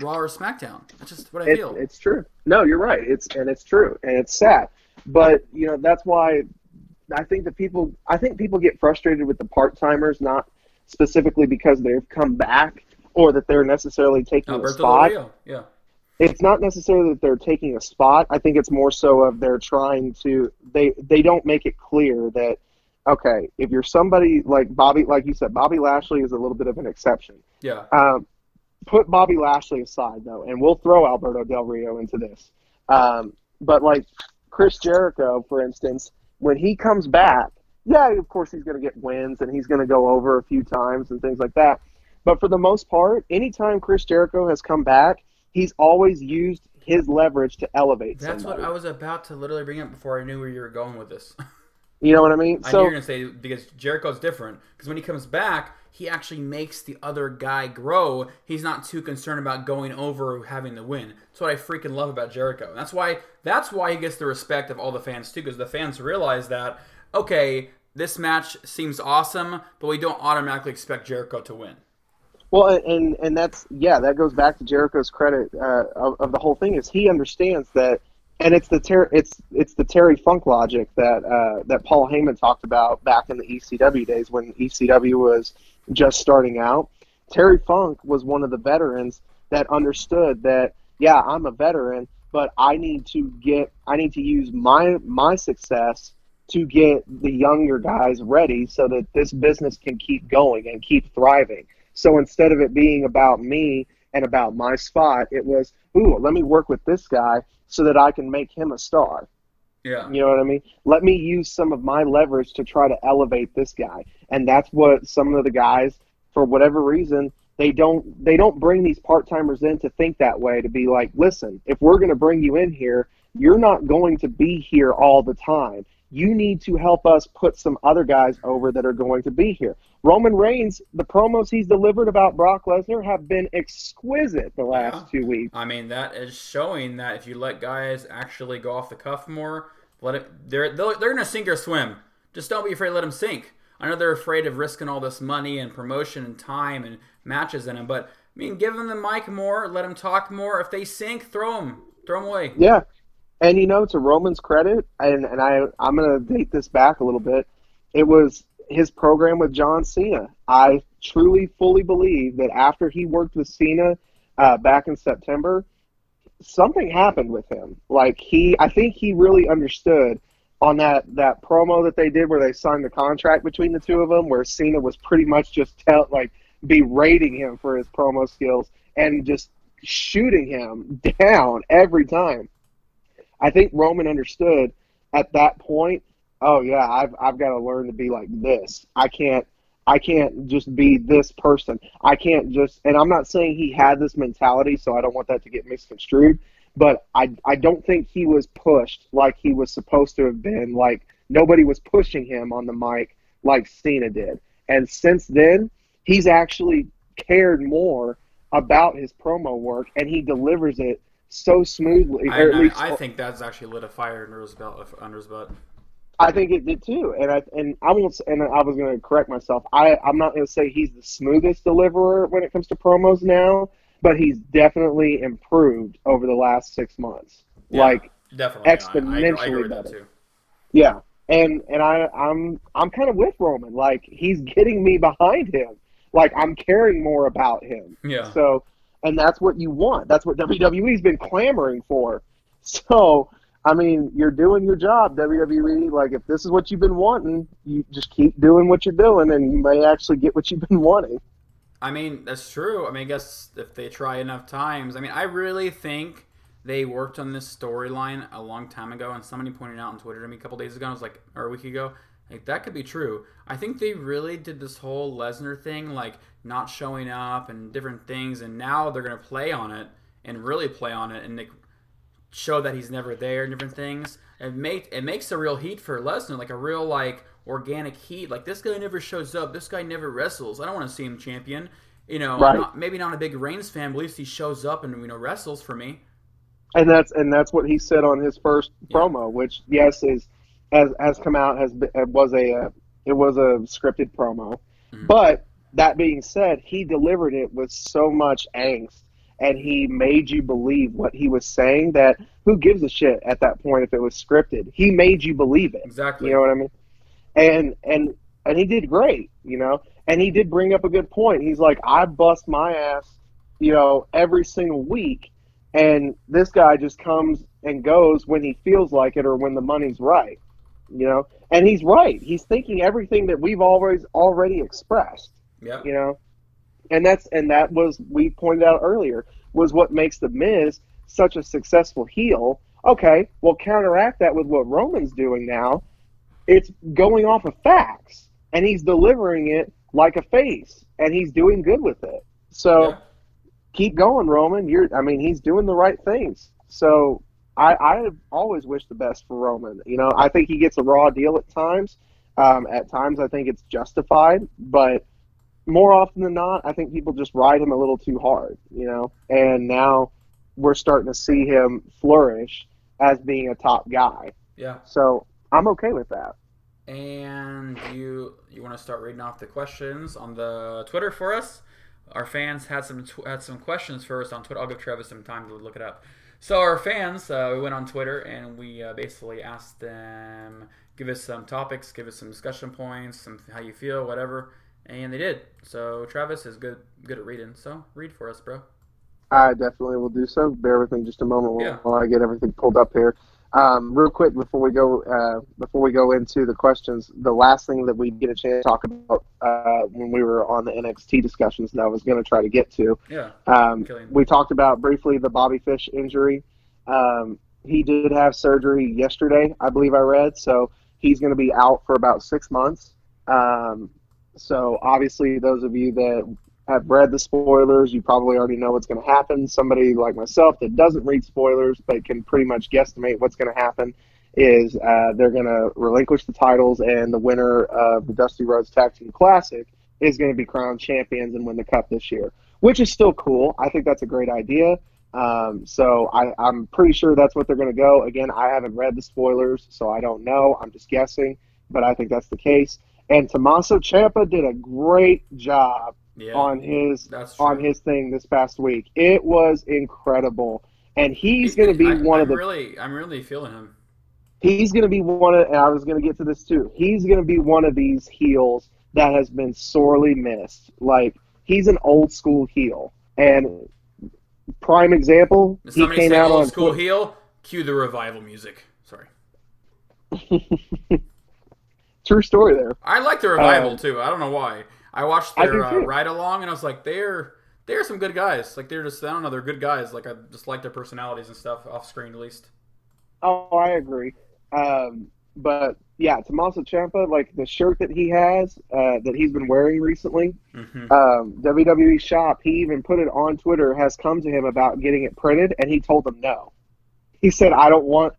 Raw or SmackDown. That's just what I feel. It's true. No, you're right. It's true, and it's sad. But you know that's why I think people get frustrated with the part-timers, not specifically because they've come back or that they're necessarily taking a spot. Alberto Del Rio. Yeah. It's not necessarily that they're taking a spot. I think it's more so of they're trying to. They don't make it clear that. Okay, if you're somebody like Bobby, like you said, Bobby Lashley is a little bit of an exception. Yeah. Put Bobby Lashley aside, though, and we'll throw Alberto Del Rio into this. But, like, Chris Jericho, for instance, when he comes back, yeah, of course he's going to get wins and he's going to go over a few times and things like that. But for the most part, anytime Chris Jericho has come back, he's always used his leverage to elevate somebody. What I was about to literally bring up before I knew where you were going with this. You know what I mean? I knew you were going to say, because Jericho's different. Because when he comes back, he actually makes the other guy grow. He's not too concerned about going over or having the win. That's what I freaking love about Jericho. And that's why he gets the respect of all the fans, too. Because the fans realize that, okay, this match seems awesome, but we don't automatically expect Jericho to win. Well, and that's, yeah, that goes back to Jericho's credit of the whole thing, is he understands that. And it's the Terry Funk logic that Paul Heyman talked about back in the ECW days, when ECW was just starting out. Terry Funk was one of the veterans that understood that, yeah, I'm a veteran, but I need to use my success to get the younger guys ready so that this business can keep going and keep thriving. So instead of it being about me and about my spot, it was, ooh, let me work with this guy so that I can make him a star. Yeah. You know what I mean? Let me use some of my leverage to try to elevate this guy. And that's what some of the guys, for whatever reason, they don't bring these part-timers in to think that way, to be like, listen, if we're going to bring you in here, you're not going to be here all the time. You need to help us put some other guys over that are going to be here. Roman Reigns, the promos he's delivered about Brock Lesnar have been exquisite the last 2 weeks. I mean, that is showing that if you let guys actually go off the cuff more, they're going to sink or swim. Just don't be afraid to let them sink. I know they're afraid of risking all this money and promotion and time and matches in them, but, I mean, give them the mic more, let them talk more. If they sink, throw them away. Yeah. And, you know, to Roman's credit, and I'm going to date this back a little bit, it was his program with John Cena. I truly, fully believe that after he worked with Cena back in September, something happened with him. Like, I think he really understood on that promo that they did where they signed the contract between the two of them, where Cena was pretty much just berating him for his promo skills and just shooting him down every time. I think Roman understood at that point, oh yeah, I've got to learn to be like this. I can't just be this person. I can't just, and I'm not saying he had this mentality, so I don't want that to get misconstrued, but I don't think he was pushed like he was supposed to have been. Like, nobody was pushing him on the mic like Cena did. And since then, he's actually cared more about his promo work, and he delivers it so smoothly. I think that's actually lit a fire under his butt. I think it did too, and I was going to correct myself. I'm not going to say he's the smoothest deliverer when it comes to promos now, but he's definitely improved over the last 6 months. Yeah, like definitely exponentially. I agree with better. That too. Yeah, and I'm kind of with Roman. Like, he's getting me behind him. Like, I'm caring more about him. Yeah. So. And that's what you want. That's what WWE's been clamoring for. So, I mean, you're doing your job, WWE. Like, if this is what you've been wanting, you just keep doing what you're doing, and you may actually get what you've been wanting. I mean, that's true. I mean, I guess if they try enough times. I mean, I really think they worked on this storyline a long time ago, and somebody pointed out on Twitter to me a couple days ago, I was like, or a week ago, like, that could be true. I think they really did this whole Lesnar thing, like, not showing up and different things, and now they're going to play on it and really play on it and show that he's never there and different things. It makes a real heat for Lesnar, like a real, like, organic heat. Like, this guy never shows up. This guy never wrestles. I don't want to see him champion. You know, right. Maybe not a big Reigns fan, but at least he shows up and, you know, wrestles for me. And that's what he said on his first promo, which, yes, is... Has come out was a scripted promo, but that being said, he delivered it with so much angst, and he made you believe what he was saying. That who gives a shit at that point if it was scripted? He made you believe it. Exactly. You know what I mean? And he did great. You know, and he did bring up a good point. He's like, I bust my ass, you know, every single week, and this guy just comes and goes when he feels like it or when the money's right. You know, and he's right. He's thinking everything that we've already expressed. Yeah. You know, and that was we pointed out earlier was what makes the Miz such a successful heel. Okay, well, counteract that with what Roman's doing now. It's going off of facts, and he's delivering it like a face, and he's doing good with it. So yeah. Keep going, Roman. I mean, he's doing the right things. So I always wish the best for Roman. You know, I think he gets a raw deal at times. At times, I think it's justified, but more often than not, I think people just ride him a little too hard, you know. And now we're starting to see him flourish as being a top guy. Yeah. So I'm okay with that. And you want to start reading off the questions on the Twitter for us? Our fans had some questions first on Twitter. I'll give Travis some time to look it up. So our fans, we went on Twitter and we basically asked them, give us some topics, give us some discussion points, some how you feel, whatever, and they did. So Travis is good at reading. So read for us, bro. I definitely will do so. Bear with me just a moment while I get everything pulled up here. Real quick before we go into the questions, the last thing that we get a chance to talk about when we were on the NXT discussions that I was going to try to get to. Yeah. We talked about briefly the Bobby Fish injury. He did have surgery yesterday, I believe I read, so he's going to be out for about 6 months. So obviously those of you that have read the spoilers, you probably already know what's going to happen. Somebody like myself that doesn't read spoilers but can pretty much guesstimate what's going to happen is they're going to relinquish the titles, and the winner of the Dusty Rhodes Tag Team Classic is going to be crowned champions and win the cup this year, which is still cool. I think that's a great idea. So I'm pretty sure that's what they're going to go. Again, I haven't read the spoilers, so I don't know. I'm just guessing, but I think that's the case. And Tommaso Ciampa did a great job on his thing this past week. It was incredible, and he's going to be I'm really feeling him. He's going to be and I was going to get to this too. He's going to be one of these heels that has been sorely missed. Like, he's an old school heel, and prime example. Does somebody say old school heel? Cue the Revival music. Sorry. True story there. I like the Revival too. I don't know why. I watched their ride along, and I was like, they're some good guys. Like, they're just, I don't know, they're good guys. Like, I just like their personalities and stuff off screen at least. Oh, I agree. But yeah, Tommaso Ciampa, like the shirt that he has that he's been wearing recently, WWE Shop. He even put it on Twitter. Has come to him about getting it printed, and he told them no. He said, "I don't want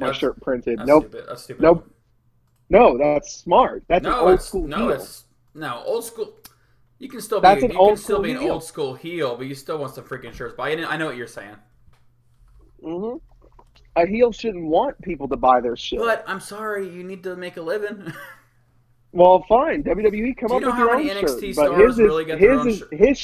my shirt printed." That's stupid. Nope. No, that's smart. That's old school. You can still be an old school heel, but you still want some freaking shirts. But I know what you're saying. Mm-hmm. A heel shouldn't want people to buy their shit. But I'm sorry, you need to make a living. Well, fine. WWE, come up with your own shirt. Do you know how many NXT stars really got their own shirt? His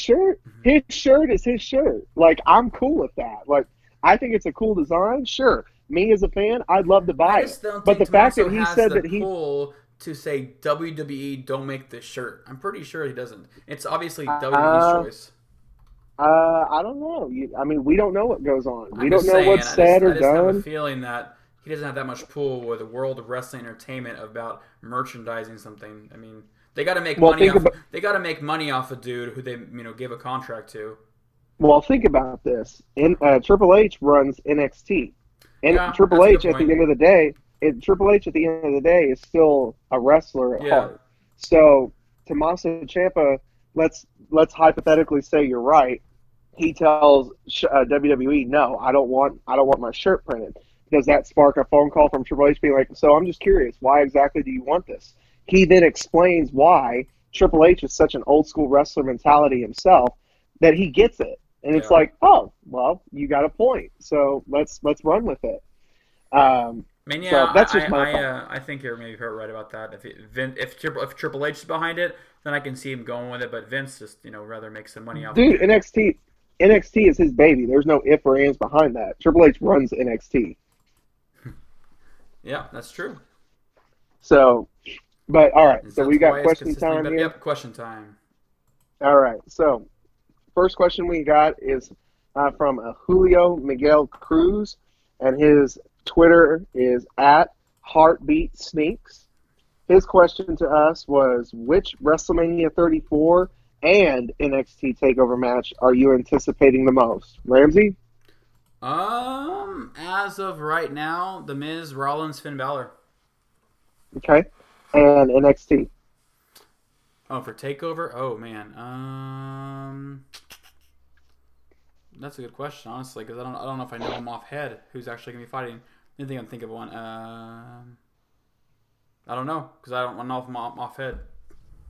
shirt is his shirt. Like, I'm cool with that. Like, I think it's a cool design. Sure, me as a fan, I'd love to buy it. But the fact that he said that to say WWE don't make this shirt. I'm pretty sure he doesn't. It's obviously WWE's choice. I don't know. We don't know what goes on. We don't know what's said or done. I have a feeling that he doesn't have that much pull with the world of wrestling entertainment about merchandising something. I mean, they got to make money. They got to make money off a dude who they give a contract to. Well, think about this. Triple H runs NXT, and Triple H at the end of the day. Triple H at the end of the day is still a wrestler at heart. So Tommaso Ciampa, let's hypothetically say you're right. He tells WWE, "No, I don't want my shirt printed." Does that spark a phone call from Triple H being like, "So I'm just curious, why exactly do you want this?" He then explains why Triple H is such an old school wrestler mentality himself that he gets it, and it's like, "Oh, well, you got a point. So let's run with it." I mean, yeah, so that's just I think you're maybe right about that. If Triple H is behind it, then I can see him going with it. But Vince just rather makes some money off. Dude, NXT is his baby. There's no if or ands behind that. Triple H runs NXT. Yeah, that's true. So, but all right. So we got question time here. Yep, question time. All right. So, first question we got is from Julio Miguel Cruz, and his Twitter is @HeartbeatSneaks. His question to us was, which WrestleMania 34 and NXT TakeOver match are you anticipating the most? Ramsey? As of right now, The Miz, Rollins, Finn Balor. Okay. And NXT. Oh, for TakeOver? Oh, man. That's a good question, honestly, because I don't know if I know him off head who's actually going to be fighting. I think I'm thinking of one. I don't know, because I don't know if I'm off head.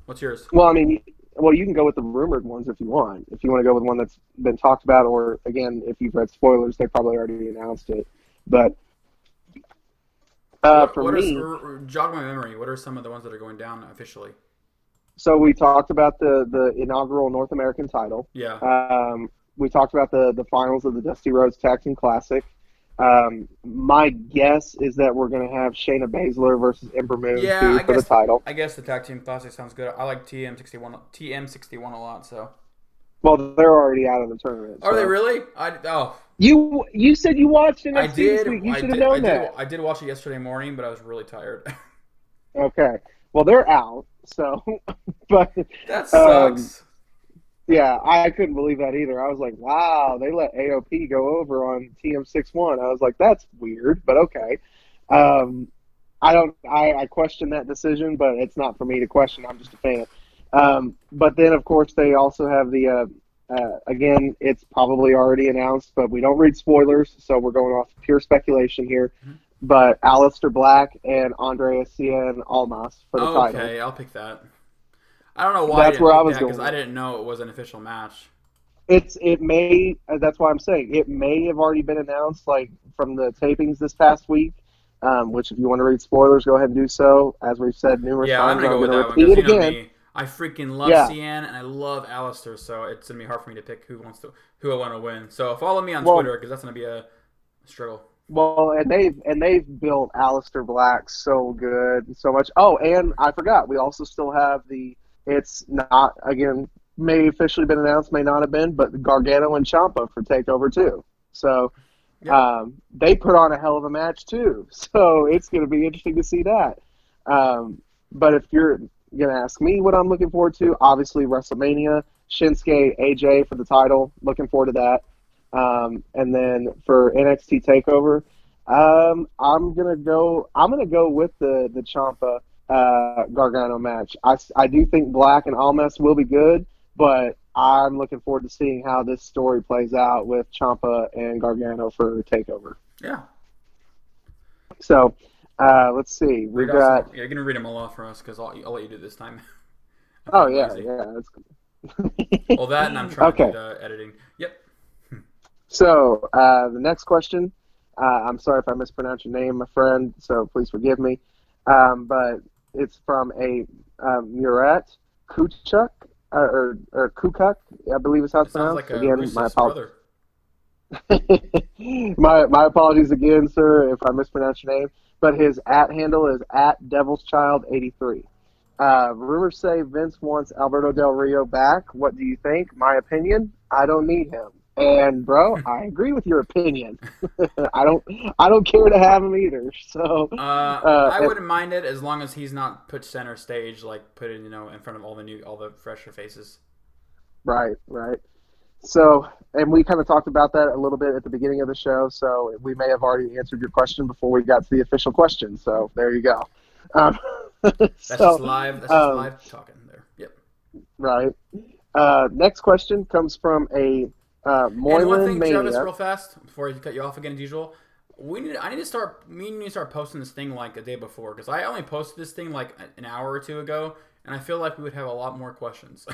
What's yours? Well, I mean, well, you can go with the rumored ones if you want. If you want to go with one that's been talked about, or, again, if you've read spoilers, they probably already announced it. But jog my memory, what are some of the ones that are going down officially? So we talked about the inaugural North American title. Yeah. We talked about the finals of the Dusty Rhodes Tag Team Classic. My guess is that we're going to have Shayna Baszler versus Ember Moon for the title. I guess the Tag Team Classic sounds good. I like TM61 a lot. So. Well, they're already out of the tournament. Are they really? You said you watched NXT. I did. You should have known that. I did watch it yesterday morning, but I was really tired. Okay. Well, they're out. So, but that sucks. Yeah, I couldn't believe that either. I was like, wow, they let AOP go over on TM61. I was like, that's weird, but okay. I question that decision, but it's not for me to question. I'm just a fan. But then, of course, they also have the again, it's probably already announced, but we don't read spoilers, so we're going off pure speculation here. Mm-hmm. But Aleister Black and André Cia and Almas for the title. Okay, I'll pick that. I don't know why that's where I was going because I didn't know it was an official match. That's why I'm saying it may have already been announced, like from the tapings this past week. Which, if you want to read spoilers, go ahead and do so. As we've said numerous times, I'm going to repeat it again. I freaking love Cian and I love Aleister, so it's gonna be hard for me to pick who I want to win. So follow me on Twitter because that's gonna be a struggle. Well, and they've built Aleister Black so good, and so much. Oh, and I forgot, we also still have the. It's not, again, may officially been announced, may not have been, but Gargano and Ciampa for TakeOver, too. So they put on a hell of a match, too. So it's going to be interesting to see that. But if you're going to ask me what I'm looking forward to, obviously WrestleMania, Shinsuke, AJ for the title, looking forward to that. And then for NXT TakeOver, I'm going to go with the Ciampa. Gargano match. I do think Black and Almas will be good, but I'm looking forward to seeing how this story plays out with Ciampa and Gargano for TakeOver. Yeah. So, let's see. We've got... You're going to read them all off for us, because I'll let you do this time. Oh, yeah, crazy. Yeah. That's cool. Well, that and I'm trying to do the editing. Yep. So, the next question. I'm sorry if I mispronounced your name, my friend, so please forgive me. But it's from a Murat Kuchuk, or Kukuk, I believe is how it's pronounced. Like again, my apologies. my apologies again, sir, if I mispronounce your name. But his @handle is @DevilsChild83. Rumors say Vince wants Alberto Del Rio back. What do you think? My opinion: I don't need him. And bro, I agree with your opinion. I don't care to have him either. So I wouldn't mind it as long as he's not put center stage, like put in, in front of all the fresher faces. Right. So, and we kind of talked about that a little bit at the beginning of the show. So we may have already answered your question before we got to the official question. So there you go. That's just live. That's just live talking there. Yep. Right. Next question comes from a. And one thing, Travis, real fast before I cut you off again as usual, I need to start posting this thing like a day before, because I only posted this thing like an hour or two ago, and I feel like we would have a lot more questions.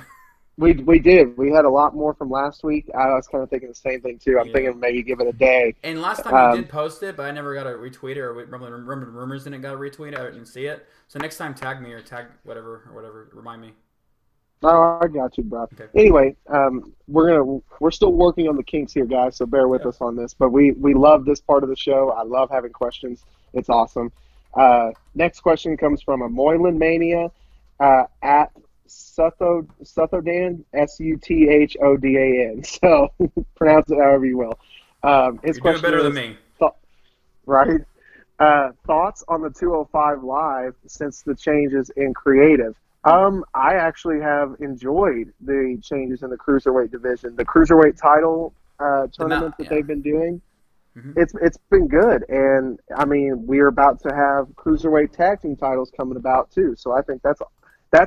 we did. We had a lot more from last week. I was kind of thinking the same thing too. I'm thinking maybe give it a day. And last time we did post it, but I never got a retweet it, or remember rumors didn't got a retweet. I didn't see it. So next time, tag me or tag whatever. Remind me. Oh, I got you, bro. Okay. Anyway, we're still working on the kinks here, guys. So bear with us on this. But we love this part of the show. I love having questions. It's awesome. Next question comes from a Moyland Mania at Suthodan, SUTHODAN. So pronounce it however you will. His question doing better than me, right? Thoughts on the 205 Live since the changes in creative. I actually have enjoyed the changes in the cruiserweight division. The cruiserweight title tournament that they've been doing It's been good. And, I mean, we're about to have Cruiserweight Tag Team titles coming about, too. So I think that's a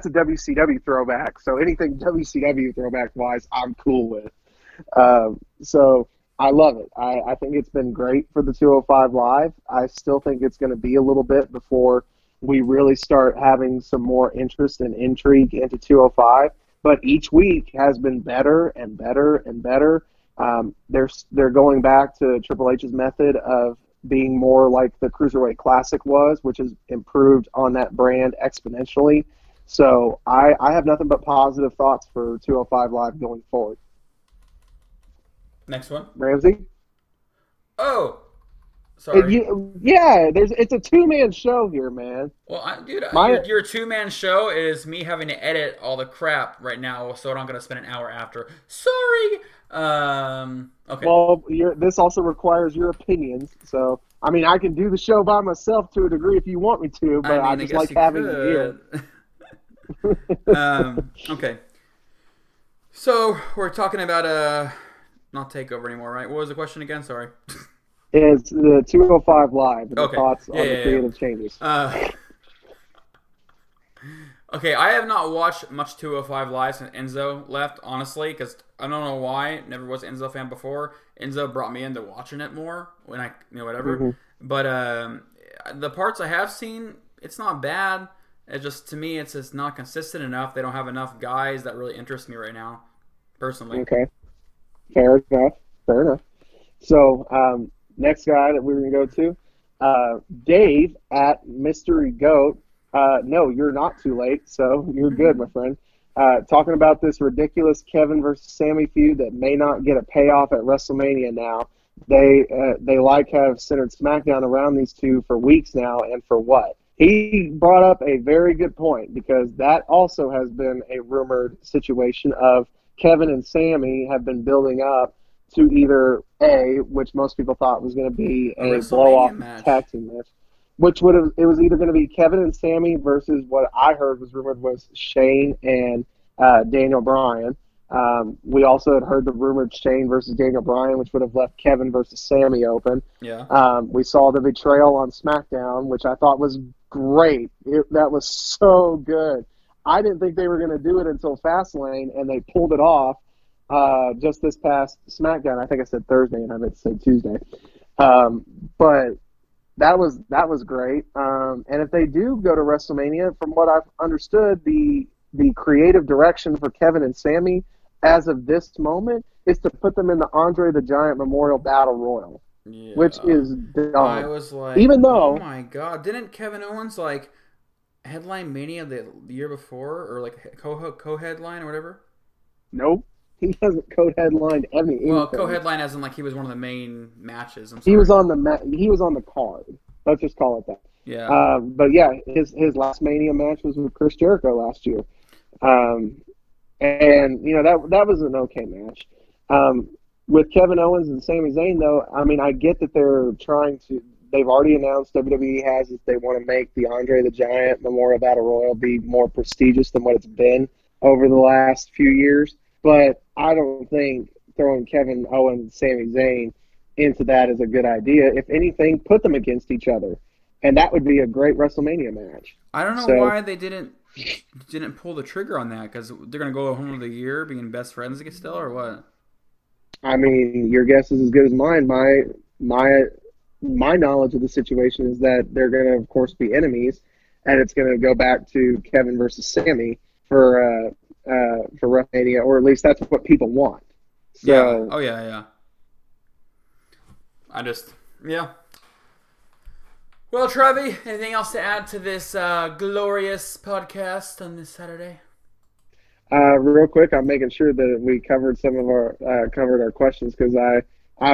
WCW throwback. So anything WCW throwback-wise, I'm cool with. So I love it. I think it's been great for the 205 Live. I still think it's going to be a little bit before we really start having some more interest and intrigue into 205. But each week has been better and better and better. They're going back to Triple H's method of being more like the Cruiserweight Classic was, which has improved on that brand exponentially. So I have nothing but positive thoughts for 205 Live going forward. Next one. Ramsey? Oh, sorry. It's a two-man show here, man. Well, your two-man show is me having to edit all the crap right now, so I'm not going to spend an hour after. Sorry! Okay. Well, this also requires your opinions, so... I mean, I can do the show by myself to a degree if you want me to, but I just like having it here. Okay. So, we're talking about not TakeOver anymore, right? What was the question again? Sorry. Is the 205 Live and the thoughts on the creative changes. Okay, I have not watched much 205 Live since Enzo left, honestly, because I don't know why. Never was an Enzo fan before. Enzo brought me into watching it more when I, whatever. Mm-hmm. But the parts I have seen, it's not bad. It's just, to me, it's just not consistent enough. They don't have enough guys that really interest me right now, personally. Okay. Fair enough. So, next guy that we're going to go to, Dave at Mystery Goat. No, you're not too late, so you're good, my friend. Talking about this ridiculous Kevin versus Sami feud that may not get a payoff at WrestleMania now. They have centered SmackDown around these two for weeks now, and for what? He brought up a very good point, because that also has been a rumored situation of Kevin and Sami have been building up to either A, which most people thought was going to be a blow-off tag team match, which it was either going to be Kevin and Sami versus what I heard was rumored was Shane and Daniel Bryan. We also had heard the rumored Shane versus Daniel Bryan, which would have left Kevin versus Sami open. Yeah. We saw the betrayal on SmackDown, which I thought was great. That was so good. I didn't think they were going to do it until Fastlane, and they pulled it off. Just this past SmackDown, I think I said Thursday, and I meant to say Tuesday. But that was great. And if they do go to WrestleMania, from what I've understood, the creative direction for Kevin and Sami, as of this moment, is to put them in the Andre the Giant Memorial Battle Royal, which is dumb. I was like, even though, oh my god, didn't Kevin Owens headline Mania the year before, or co-headline or whatever? Nope. He hasn't co-headlined anything. Well, co-headline as in he was one of the main matches. I'm sorry. He was on the card. Let's just call it that. Yeah. But yeah, his last Mania match was with Chris Jericho last year, and that was an okay match. With Kevin Owens and Sami Zayn, though, I mean, I get that they're trying to. They've already announced WWE has that they want to make the Andre the Giant Memorial Battle Royal be more prestigious than what it's been over the last few years. But I don't think throwing Kevin Owens and Sami Zayn into that is a good idea. If anything, put them against each other, and that would be a great WrestleMania match. I don't know why they didn't pull the trigger on that, because they're going to go home of the year being best friends still, or what? I mean, your guess is as good as mine. My knowledge of the situation is that they're going to, of course, be enemies, and it's going to go back to Kevin versus Sami for WrestleMania, or at least that's what people want. So, yeah. Oh, yeah. Yeah. Well, Trevi, anything else to add to this glorious podcast on this Saturday? Real quick, I'm making sure that we covered our questions, because I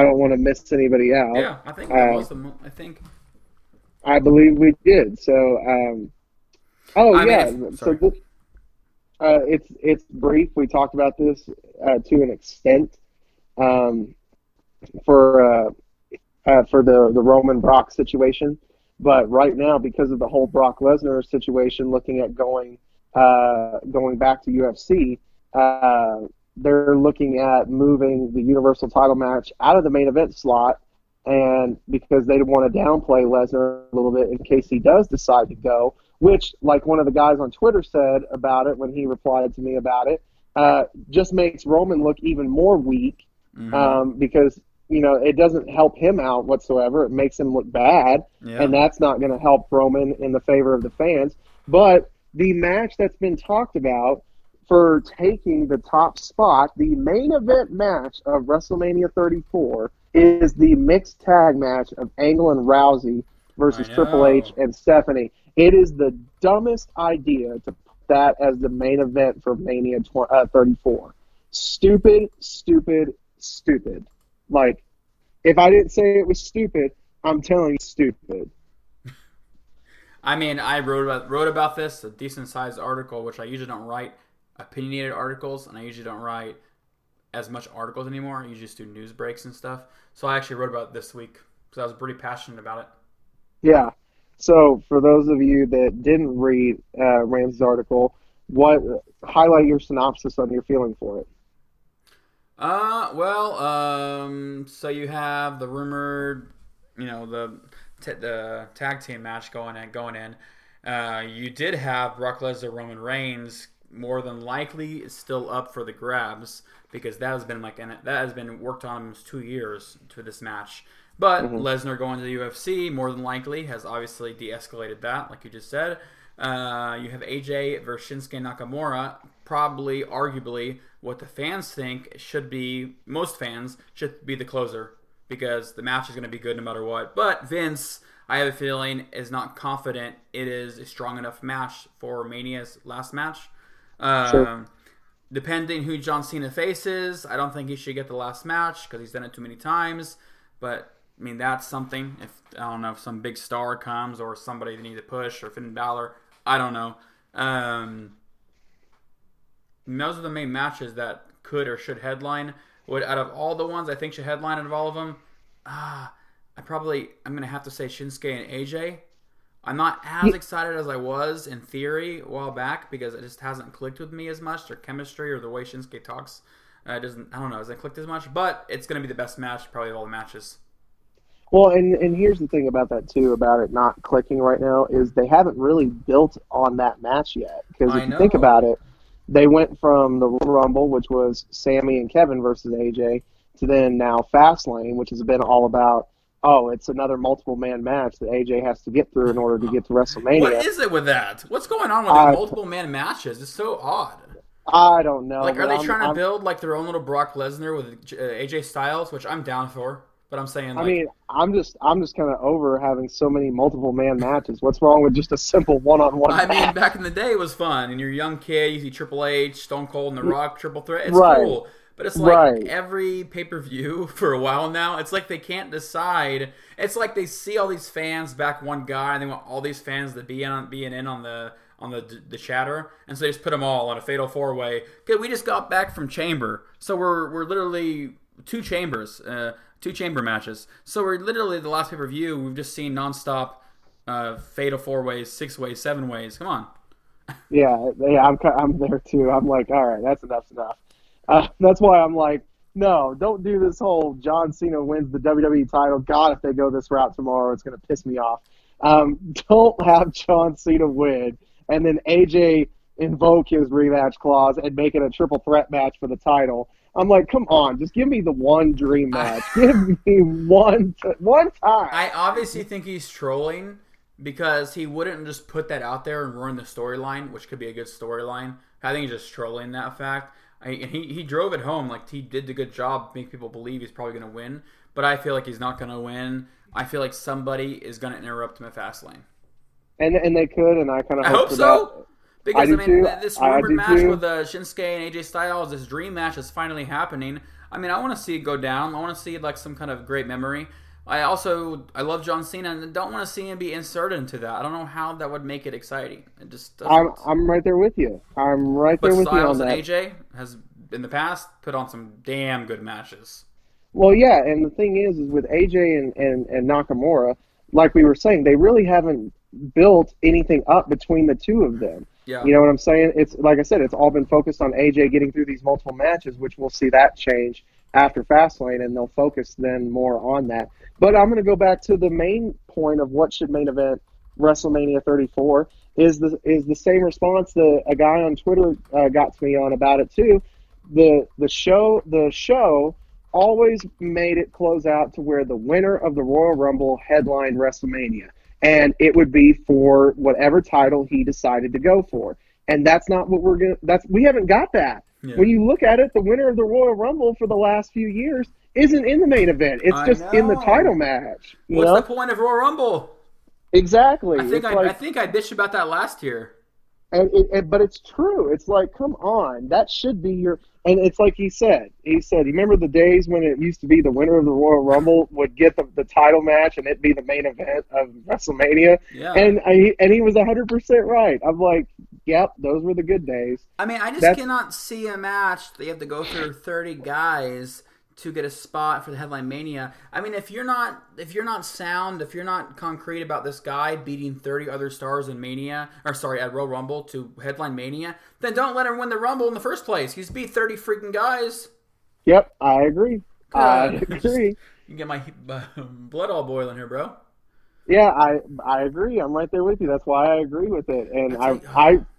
don't want to miss anybody out. Yeah, I think that was them. I believe we did. So, it's brief. We talked about this to an extent for the Roman Brock situation, but right now, because of the whole Brock Lesnar situation, looking at going back to UFC, they're looking at moving the Universal Title match out of the main event slot and because they want to downplay Lesnar a little bit in case he does decide to go, which, like one of the guys on Twitter said about it when he replied to me about it, just makes Roman look even more weak, because, you know, it doesn't help him out whatsoever. It makes him look bad, and that's not going to help Roman in the favor of the fans. But the match that's been talked about for taking the top spot, the main event match of WrestleMania 34, is the mixed tag match of Angle and Rousey versus Triple H and Stephanie. It is the dumbest idea to put that as the main event for Mania 34. Stupid, stupid, stupid. Like, if I didn't say it was stupid, I'm telling you, stupid. I mean, I wrote about this, a decent-sized article, which I usually don't write opinionated articles, and I usually don't write as much articles anymore. I usually just do news breaks and stuff. So I actually wrote about it this week because I was pretty passionate about it. Yeah. So for those of you that didn't read Ramsey's article, highlight your synopsis on your feeling for it. So you have the rumored, you know, the tag team match going in. You did have Brock Lesnar, Roman Reigns. More than likely, is still up for the grabs because that has been worked on almost 2 years to this match. But Lesnar going to the UFC more than likely has obviously de-escalated that, like you just said. You have AJ versus Shinsuke Nakamura, probably, arguably, what the fans think should be the closer because the match is going to be good no matter what. But Vince, I have a feeling, is not confident it is a strong enough match for Mania's last match. Sure. Depending who John Cena faces, I don't think he should get the last match because he's done it too many times. But I mean, that's something. I don't know if some big star comes or somebody they need to push or Finn Balor, I don't know. Those are the main matches that could or should headline. Out of all the ones I think should headline, out of all of them, I'm gonna have to say Shinsuke and AJ. I'm not as excited as I was in theory a while back because it just hasn't clicked with me as much. Their chemistry or the way Shinsuke talks, hasn't clicked as much. But it's going to be the best match probably of all the matches. Well, and here's the thing about that too, about it not clicking right now, is they haven't really built on that match yet. Because if you think about it, they went from the Royal Rumble, which was Sammy and Kevin versus AJ, to then now Fastlane, which has been all about, oh, it's another multiple-man match that AJ has to get through in order to get to WrestleMania. What is it with that? What's going on with the multiple-man matches? It's so odd. I don't know. Like, are they trying to build, like, their own little Brock Lesnar with AJ Styles, which I'm down for, but I'm saying, like... I mean, I'm just kind of over having so many multiple-man matches. What's wrong with just a simple one-on-one match? I mean, back in the day, it was fun, and you're a young kid, you see Triple H, Stone Cold, and The Rock, Triple Threat. It's cool. But it's like every pay-per-view for a while now, it's like they can't decide. It's like they see all these fans back one guy, and they want all these fans to be in on the chatter, and so they just put them all on a fatal four-way. Good, we just got back from Chamber, so we're literally two Chamber matches. So we're literally the last pay-per-view we've just seen nonstop fatal four-ways, six-ways, seven-ways. Come on. Yeah, I'm there too. I'm like, all right, that's enough. That's why I'm like, no, don't do this whole John Cena wins the WWE title. God, if they go this route tomorrow, it's going to piss me off. Don't have John Cena win, and then AJ invoke his rematch clause and make it a triple threat match for the title. I'm like, come on, just give me the one dream match. Give me one time. I obviously think he's trolling because he wouldn't just put that out there and ruin the storyline, which could be a good storyline. I think he's just trolling that fact. He drove it home. Like, he did a good job making people believe he's probably going to win, but I feel like he's not going to win. I feel like somebody is going to interrupt him at Fastlane. And they could, and I kind of hope so. Because, this rumored match with Shinsuke and AJ Styles, this dream match is finally happening. I mean, I want to see it go down. I want to see, like, some kind of great memory. I love John Cena, and don't want to see him be inserted into that. I don't know how that would make it exciting. It just doesn't. I'm right there with you. But Styles and AJ has, in the past, put on some damn good matches. Well, yeah, and the thing is with AJ and Nakamura, like we were saying, they really haven't built anything up between the two of them. Yeah. You know what I'm saying? It's, like I said, it's all been focused on AJ getting through these multiple matches, which we'll see that change after Fastlane, and they'll focus then more on that. But I'm going to go back to the main point of what should main event WrestleMania 34 is the same response that a guy on Twitter got to me on about it too. The show always made it close out to where the winner of the Royal Rumble headlined WrestleMania, and it would be for whatever title he decided to go for. And that's not what we're going to – we haven't got that. Yeah. When you look at it, the winner of the Royal Rumble for the last few years isn't in the main event. It's just in the title match. What's the point of Royal Rumble? Exactly. I think I bitched about that last year. But it's true. It's like, come on. That should be your – and it's like he said. He said, you remember the days when it used to be the winner of the Royal Rumble would get the title match and it'd be the main event of WrestleMania? Yeah. And he was 100% right. I'm like, yep, those were the good days. I mean, I just cannot see a match. They have to go through 30 guys to get a spot for the headline Mania. I mean, if you're not sound, if you're not concrete about this guy beating 30 other stars in Mania, or sorry, at Royal Rumble to headline Mania, then don't let him win the Rumble in the first place. He's beat 30 freaking guys. Yep, I agree. I agree. You get my blood all boiling here, bro. Yeah, I agree. I'm right there with you. That's why I agree with it. And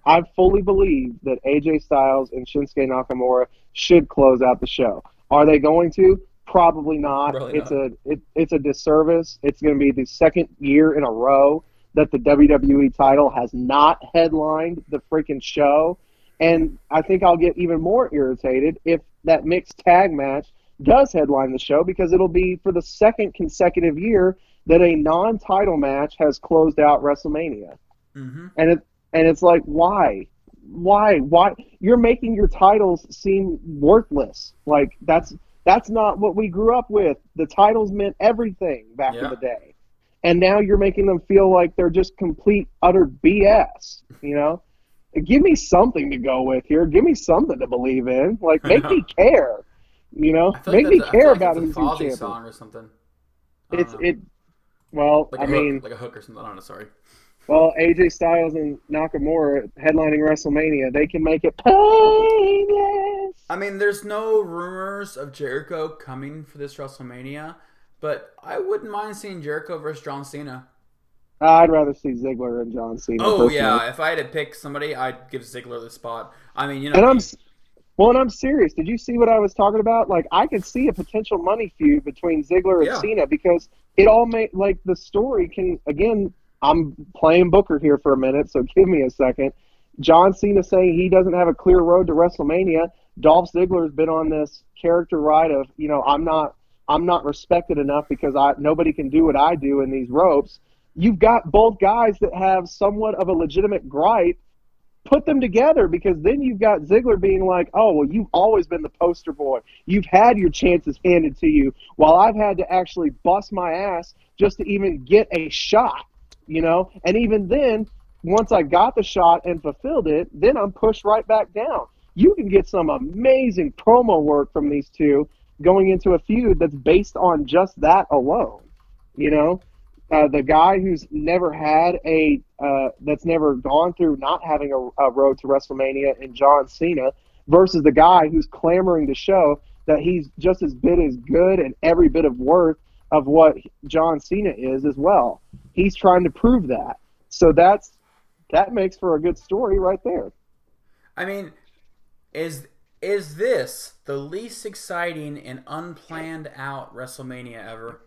I fully believe that AJ Styles and Shinsuke Nakamura should close out the show. Are they going to? Probably not. It's a disservice. It's going to be the second year in a row that the WWE title has not headlined the freaking show. And I think I'll get even more irritated if that mixed tag match does headline the show, because it'll be for the second consecutive year that a non-title match has closed out WrestleMania. Mm-hmm. And it's like, why? Why you're making your titles seem worthless? Like that's not what we grew up with. The titles meant everything back in the day, and now you're making them feel like they're just complete utter BS. You know, give me something to go with here. Give me something to believe in. Like, make me care. You know, make me care about who's champion. Fozzy song or something. Well, like like a hook or something. I don't know. Sorry. Well, AJ Styles and Nakamura headlining WrestleMania, they can make it painless. I mean, there's no rumors of Jericho coming for this WrestleMania, but I wouldn't mind seeing Jericho versus John Cena. I'd rather see Ziggler and John Cena. Oh, yeah. Night. If I had to pick somebody, I'd give Ziggler the spot. I mean, you know. And I'm serious. Did you see what I was talking about? Like, I could see a potential money feud between Ziggler and Cena, because it all made, like, the story can, again, I'm playing Booker here for a minute, so give me a second. John Cena saying he doesn't have a clear road to WrestleMania. Dolph Ziggler's been on this character ride of, you know, I'm not respected enough because nobody can do what I do in these ropes. You've got both guys that have somewhat of a legitimate gripe. Put them together, because then you've got Ziggler being like, oh, well, you've always been the poster boy. You've had your chances handed to you, while I've had to actually bust my ass just to even get a shot, you know? And even then, once I got the shot and fulfilled it, then I'm pushed right back down. You can get some amazing promo work from these two going into a feud that's based on just that alone, you know? The guy who's never had that's never gone through not having a road to WrestleMania in John Cena, versus the guy who's clamoring to show that he's just as bit as good and every bit of worth of what John Cena is as well. He's trying to prove that. So that makes for a good story right there. I mean, is this the least exciting and unplanned out WrestleMania ever?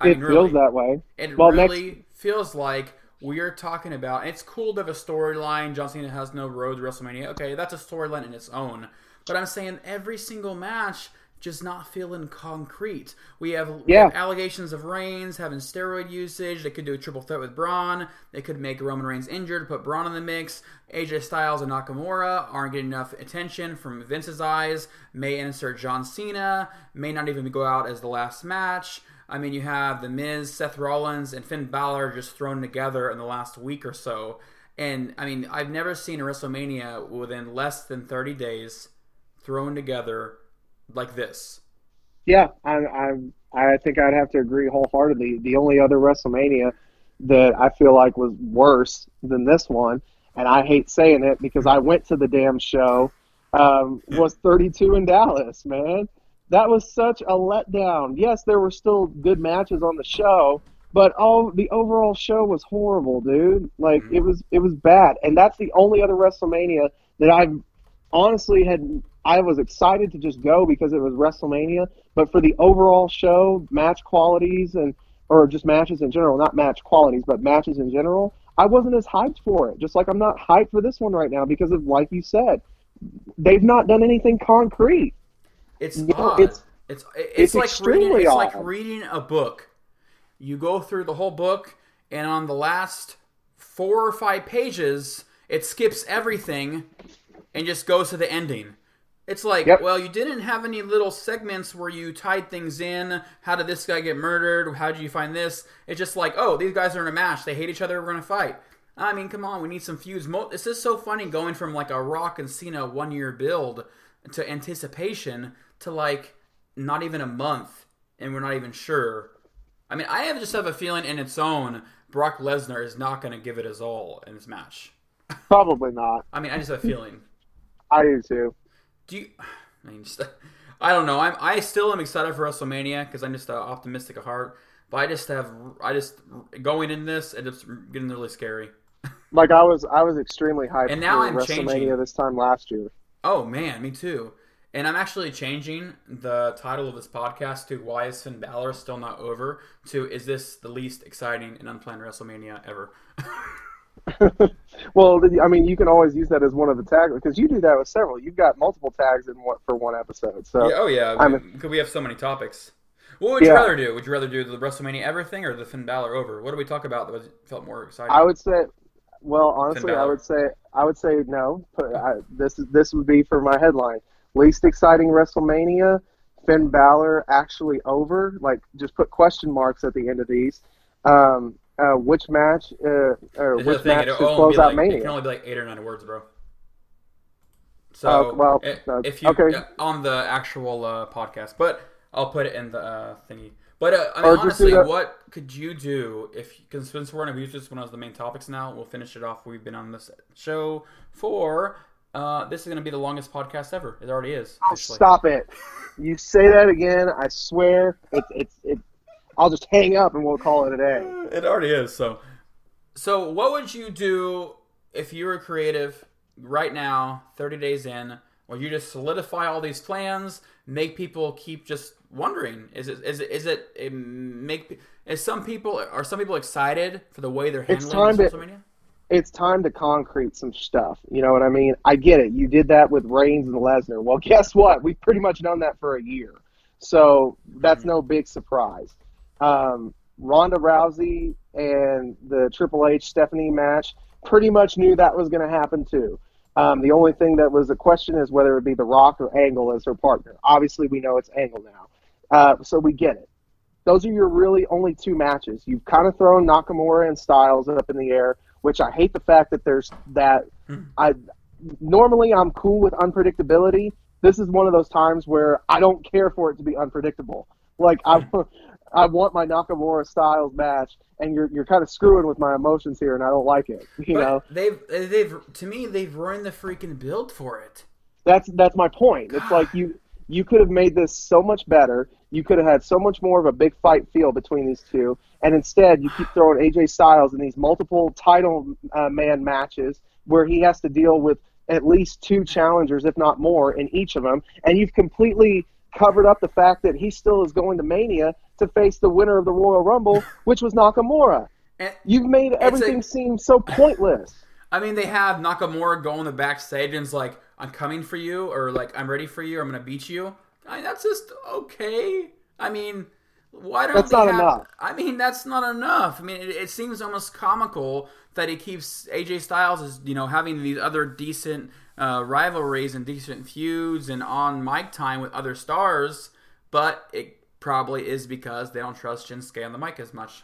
It really feels that way. It really feels like we are talking about. It's cool to have a storyline. John Cena has no road to WrestleMania. Okay, that's a storyline in its own. But I'm saying every single match just not feeling concrete. We have allegations of Reigns having steroid usage. They could do a triple threat with Braun. They could make Roman Reigns injured, put Braun in the mix. AJ Styles and Nakamura aren't getting enough attention from Vince's eyes. May insert John Cena. May not even go out as the last match. I mean, you have The Miz, Seth Rollins, and Finn Balor just thrown together in the last week or so. And, I mean, I've never seen a WrestleMania within less than 30 days thrown together like this. Yeah, I think I'd have to agree wholeheartedly. The only other WrestleMania that I feel like was worse than this one, and I hate saying it because I went to the damn show, was 32 in Dallas, man. That was such a letdown. Yes, there were still good matches on the show, but the overall show was horrible, dude. Like, it was bad. And that's the only other WrestleMania that I've honestly had. I was excited to just go because it was WrestleMania, but for the overall show, match qualities and or just matches in general, not match qualities, but matches in general, I wasn't as hyped for it. Just like I'm not hyped for this one right now because of, like you said, they've not done anything concrete. It's odd. It's like reading a book. You go through the whole book, and on the last 4 or 5 pages, it skips everything and just goes to the ending. It's like, yep. Well, you didn't have any little segments where you tied things in. How did this guy get murdered? How did you find this? It's just like, oh, these guys are in a match. They hate each other. We're going to fight. I mean, come on. We need some feuds. This is so funny going from like a Rock and Cena one-year build to anticipation to like not even a month, and we're not even sure. I mean, I just have a feeling in its own Brock Lesnar is not going to give it his all in this match. Probably not. I mean, I just have a feeling. I do too. I don't know. I still am excited for WrestleMania because I'm just optimistic at heart. But I just going in this, it's getting really scary. Like I was extremely hyped. And now I'm WrestleMania changing. This time last year. Oh man, me too. And I'm actually changing the title of this podcast to "Why Is Finn Balor Still Not Over?" to "Is This the Least Exciting and Unplanned WrestleMania Ever?" Well, I mean, you can always use that as one of the tags because you do that with several. You've got multiple tags for one episode. So, yeah, oh yeah, because we have so many topics. What would you rather do? Would you rather do the WrestleMania everything or the Finn Balor over? What do we talk about that felt more exciting? I would say, well, honestly, I would say no. This would be for my headline: least exciting WrestleMania, Finn Balor actually over. Like, just put question marks at the end of these. Which match? Which match should close out Mania? It can only be like 8 or 9 words, bro. So, if you on the actual podcast, but I'll put it in the thingy. But I mean, honestly, what could you do because since we're gonna use this one as the main topics now, we'll finish it off. We've been on this show for. This is going to be the longest podcast ever. It already is. Oh, stop it! You say that again, I swear. It's I'll just hang up and we'll call it a day. It already is. So what would you do if you were creative right now, 30 days in, where you just solidify all these plans, make people keep just wondering? Are some people excited for the way they're handling social media? It's time to concrete some stuff. You know what I mean? I get it. You did that with Reigns and Lesnar. Well, guess what? We've pretty much done that for a year, so that's no big surprise. Ronda Rousey and the Triple H Stephanie match, pretty much knew that was going to happen too. The only thing that was a question is whether it be The Rock or Angle as her partner. Obviously, we know it's Angle now, so we get it. Those are your really only 2 matches. You've kind of thrown Nakamura and Styles up in the air, which I hate the fact that there's that. Normally, I'm cool with unpredictability. This is one of those times where I don't care for it to be unpredictable. Like I want my Nakamura Styles match, and you're kind of screwing with my emotions here, and I don't like it. You know, they've ruined the freaking build for it. That's my point. God. It's like you could have made this so much better. You could have had so much more of a big fight feel between these two, and instead you keep throwing AJ Styles in these multiple title man matches where he has to deal with at least 2 challengers, if not more, in each of them, and you've completely covered up the fact that he still is going to Mania to face the winner of the Royal Rumble, which was Nakamura. And you've made everything seem so pointless. I mean, they have Nakamura go on the backstage and it's like, I'm coming for you, or like, I'm ready for you, I'm going to beat you. I mean, that's just okay. I mean, why don't that's they not have... enough. I mean, that's not enough. I mean, it seems almost comical that he keeps... AJ Styles is, having these other decent... rivalries and decent feuds and on mic time with other stars, but it probably is because they don't trust Shinsuke on the mic as much.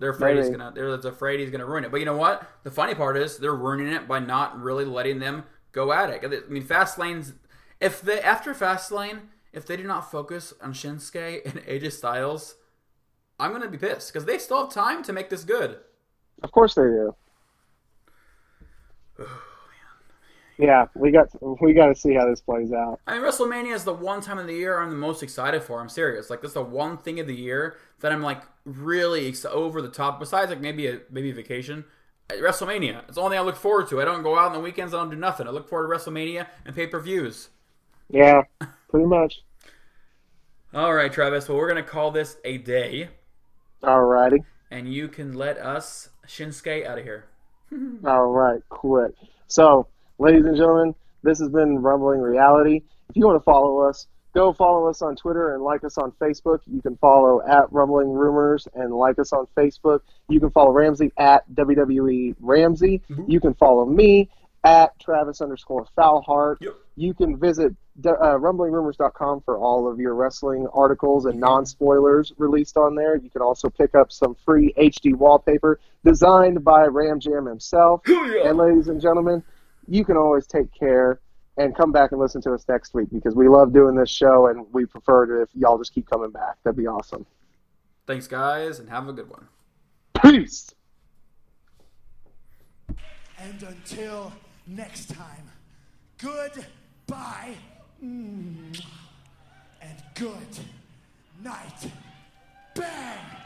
They're afraid he's gonna ruin it. But you know what? The funny part is they're ruining it by not really letting them go at it. I mean, Fastlane's if they do not focus on Shinsuke and AJ Styles, I'm gonna be pissed because they still have time to make this good. Of course they do. Yeah, we got to see how this plays out. I mean, WrestleMania is the one time of the year I'm the most excited for. I'm serious. Like, that's the one thing of the year that I'm like really over the top. Besides, like maybe a vacation. WrestleMania. It's the only thing I look forward to. I don't go out on the weekends. I don't do nothing. I look forward to WrestleMania and pay-per-views. Yeah, pretty much. All right, Travis. Well, we're gonna call this a day. All righty. And you can let us Shinsuke out of here. All right, quick. So, ladies and gentlemen, this has been Rumbling Reality. If you want to follow us, go follow us on Twitter and like us on Facebook. You can follow at Rumbling Rumors and like us on Facebook. You can follow Ramsey at WWE Ramsey. Mm-hmm. You can follow me at Travis_Foulheart. Yep. You can visit rumblingrumors.com for all of your wrestling articles and non-spoilers released on there. You can also pick up some free HD wallpaper designed by Ram Jam himself. Yeah. And ladies and gentlemen, you can always take care and come back and listen to us next week because we love doing this show and we prefer it if y'all just keep coming back. That'd be awesome. Thanks, guys, and have a good one. Peace! And until next time, goodbye and good night. Bang!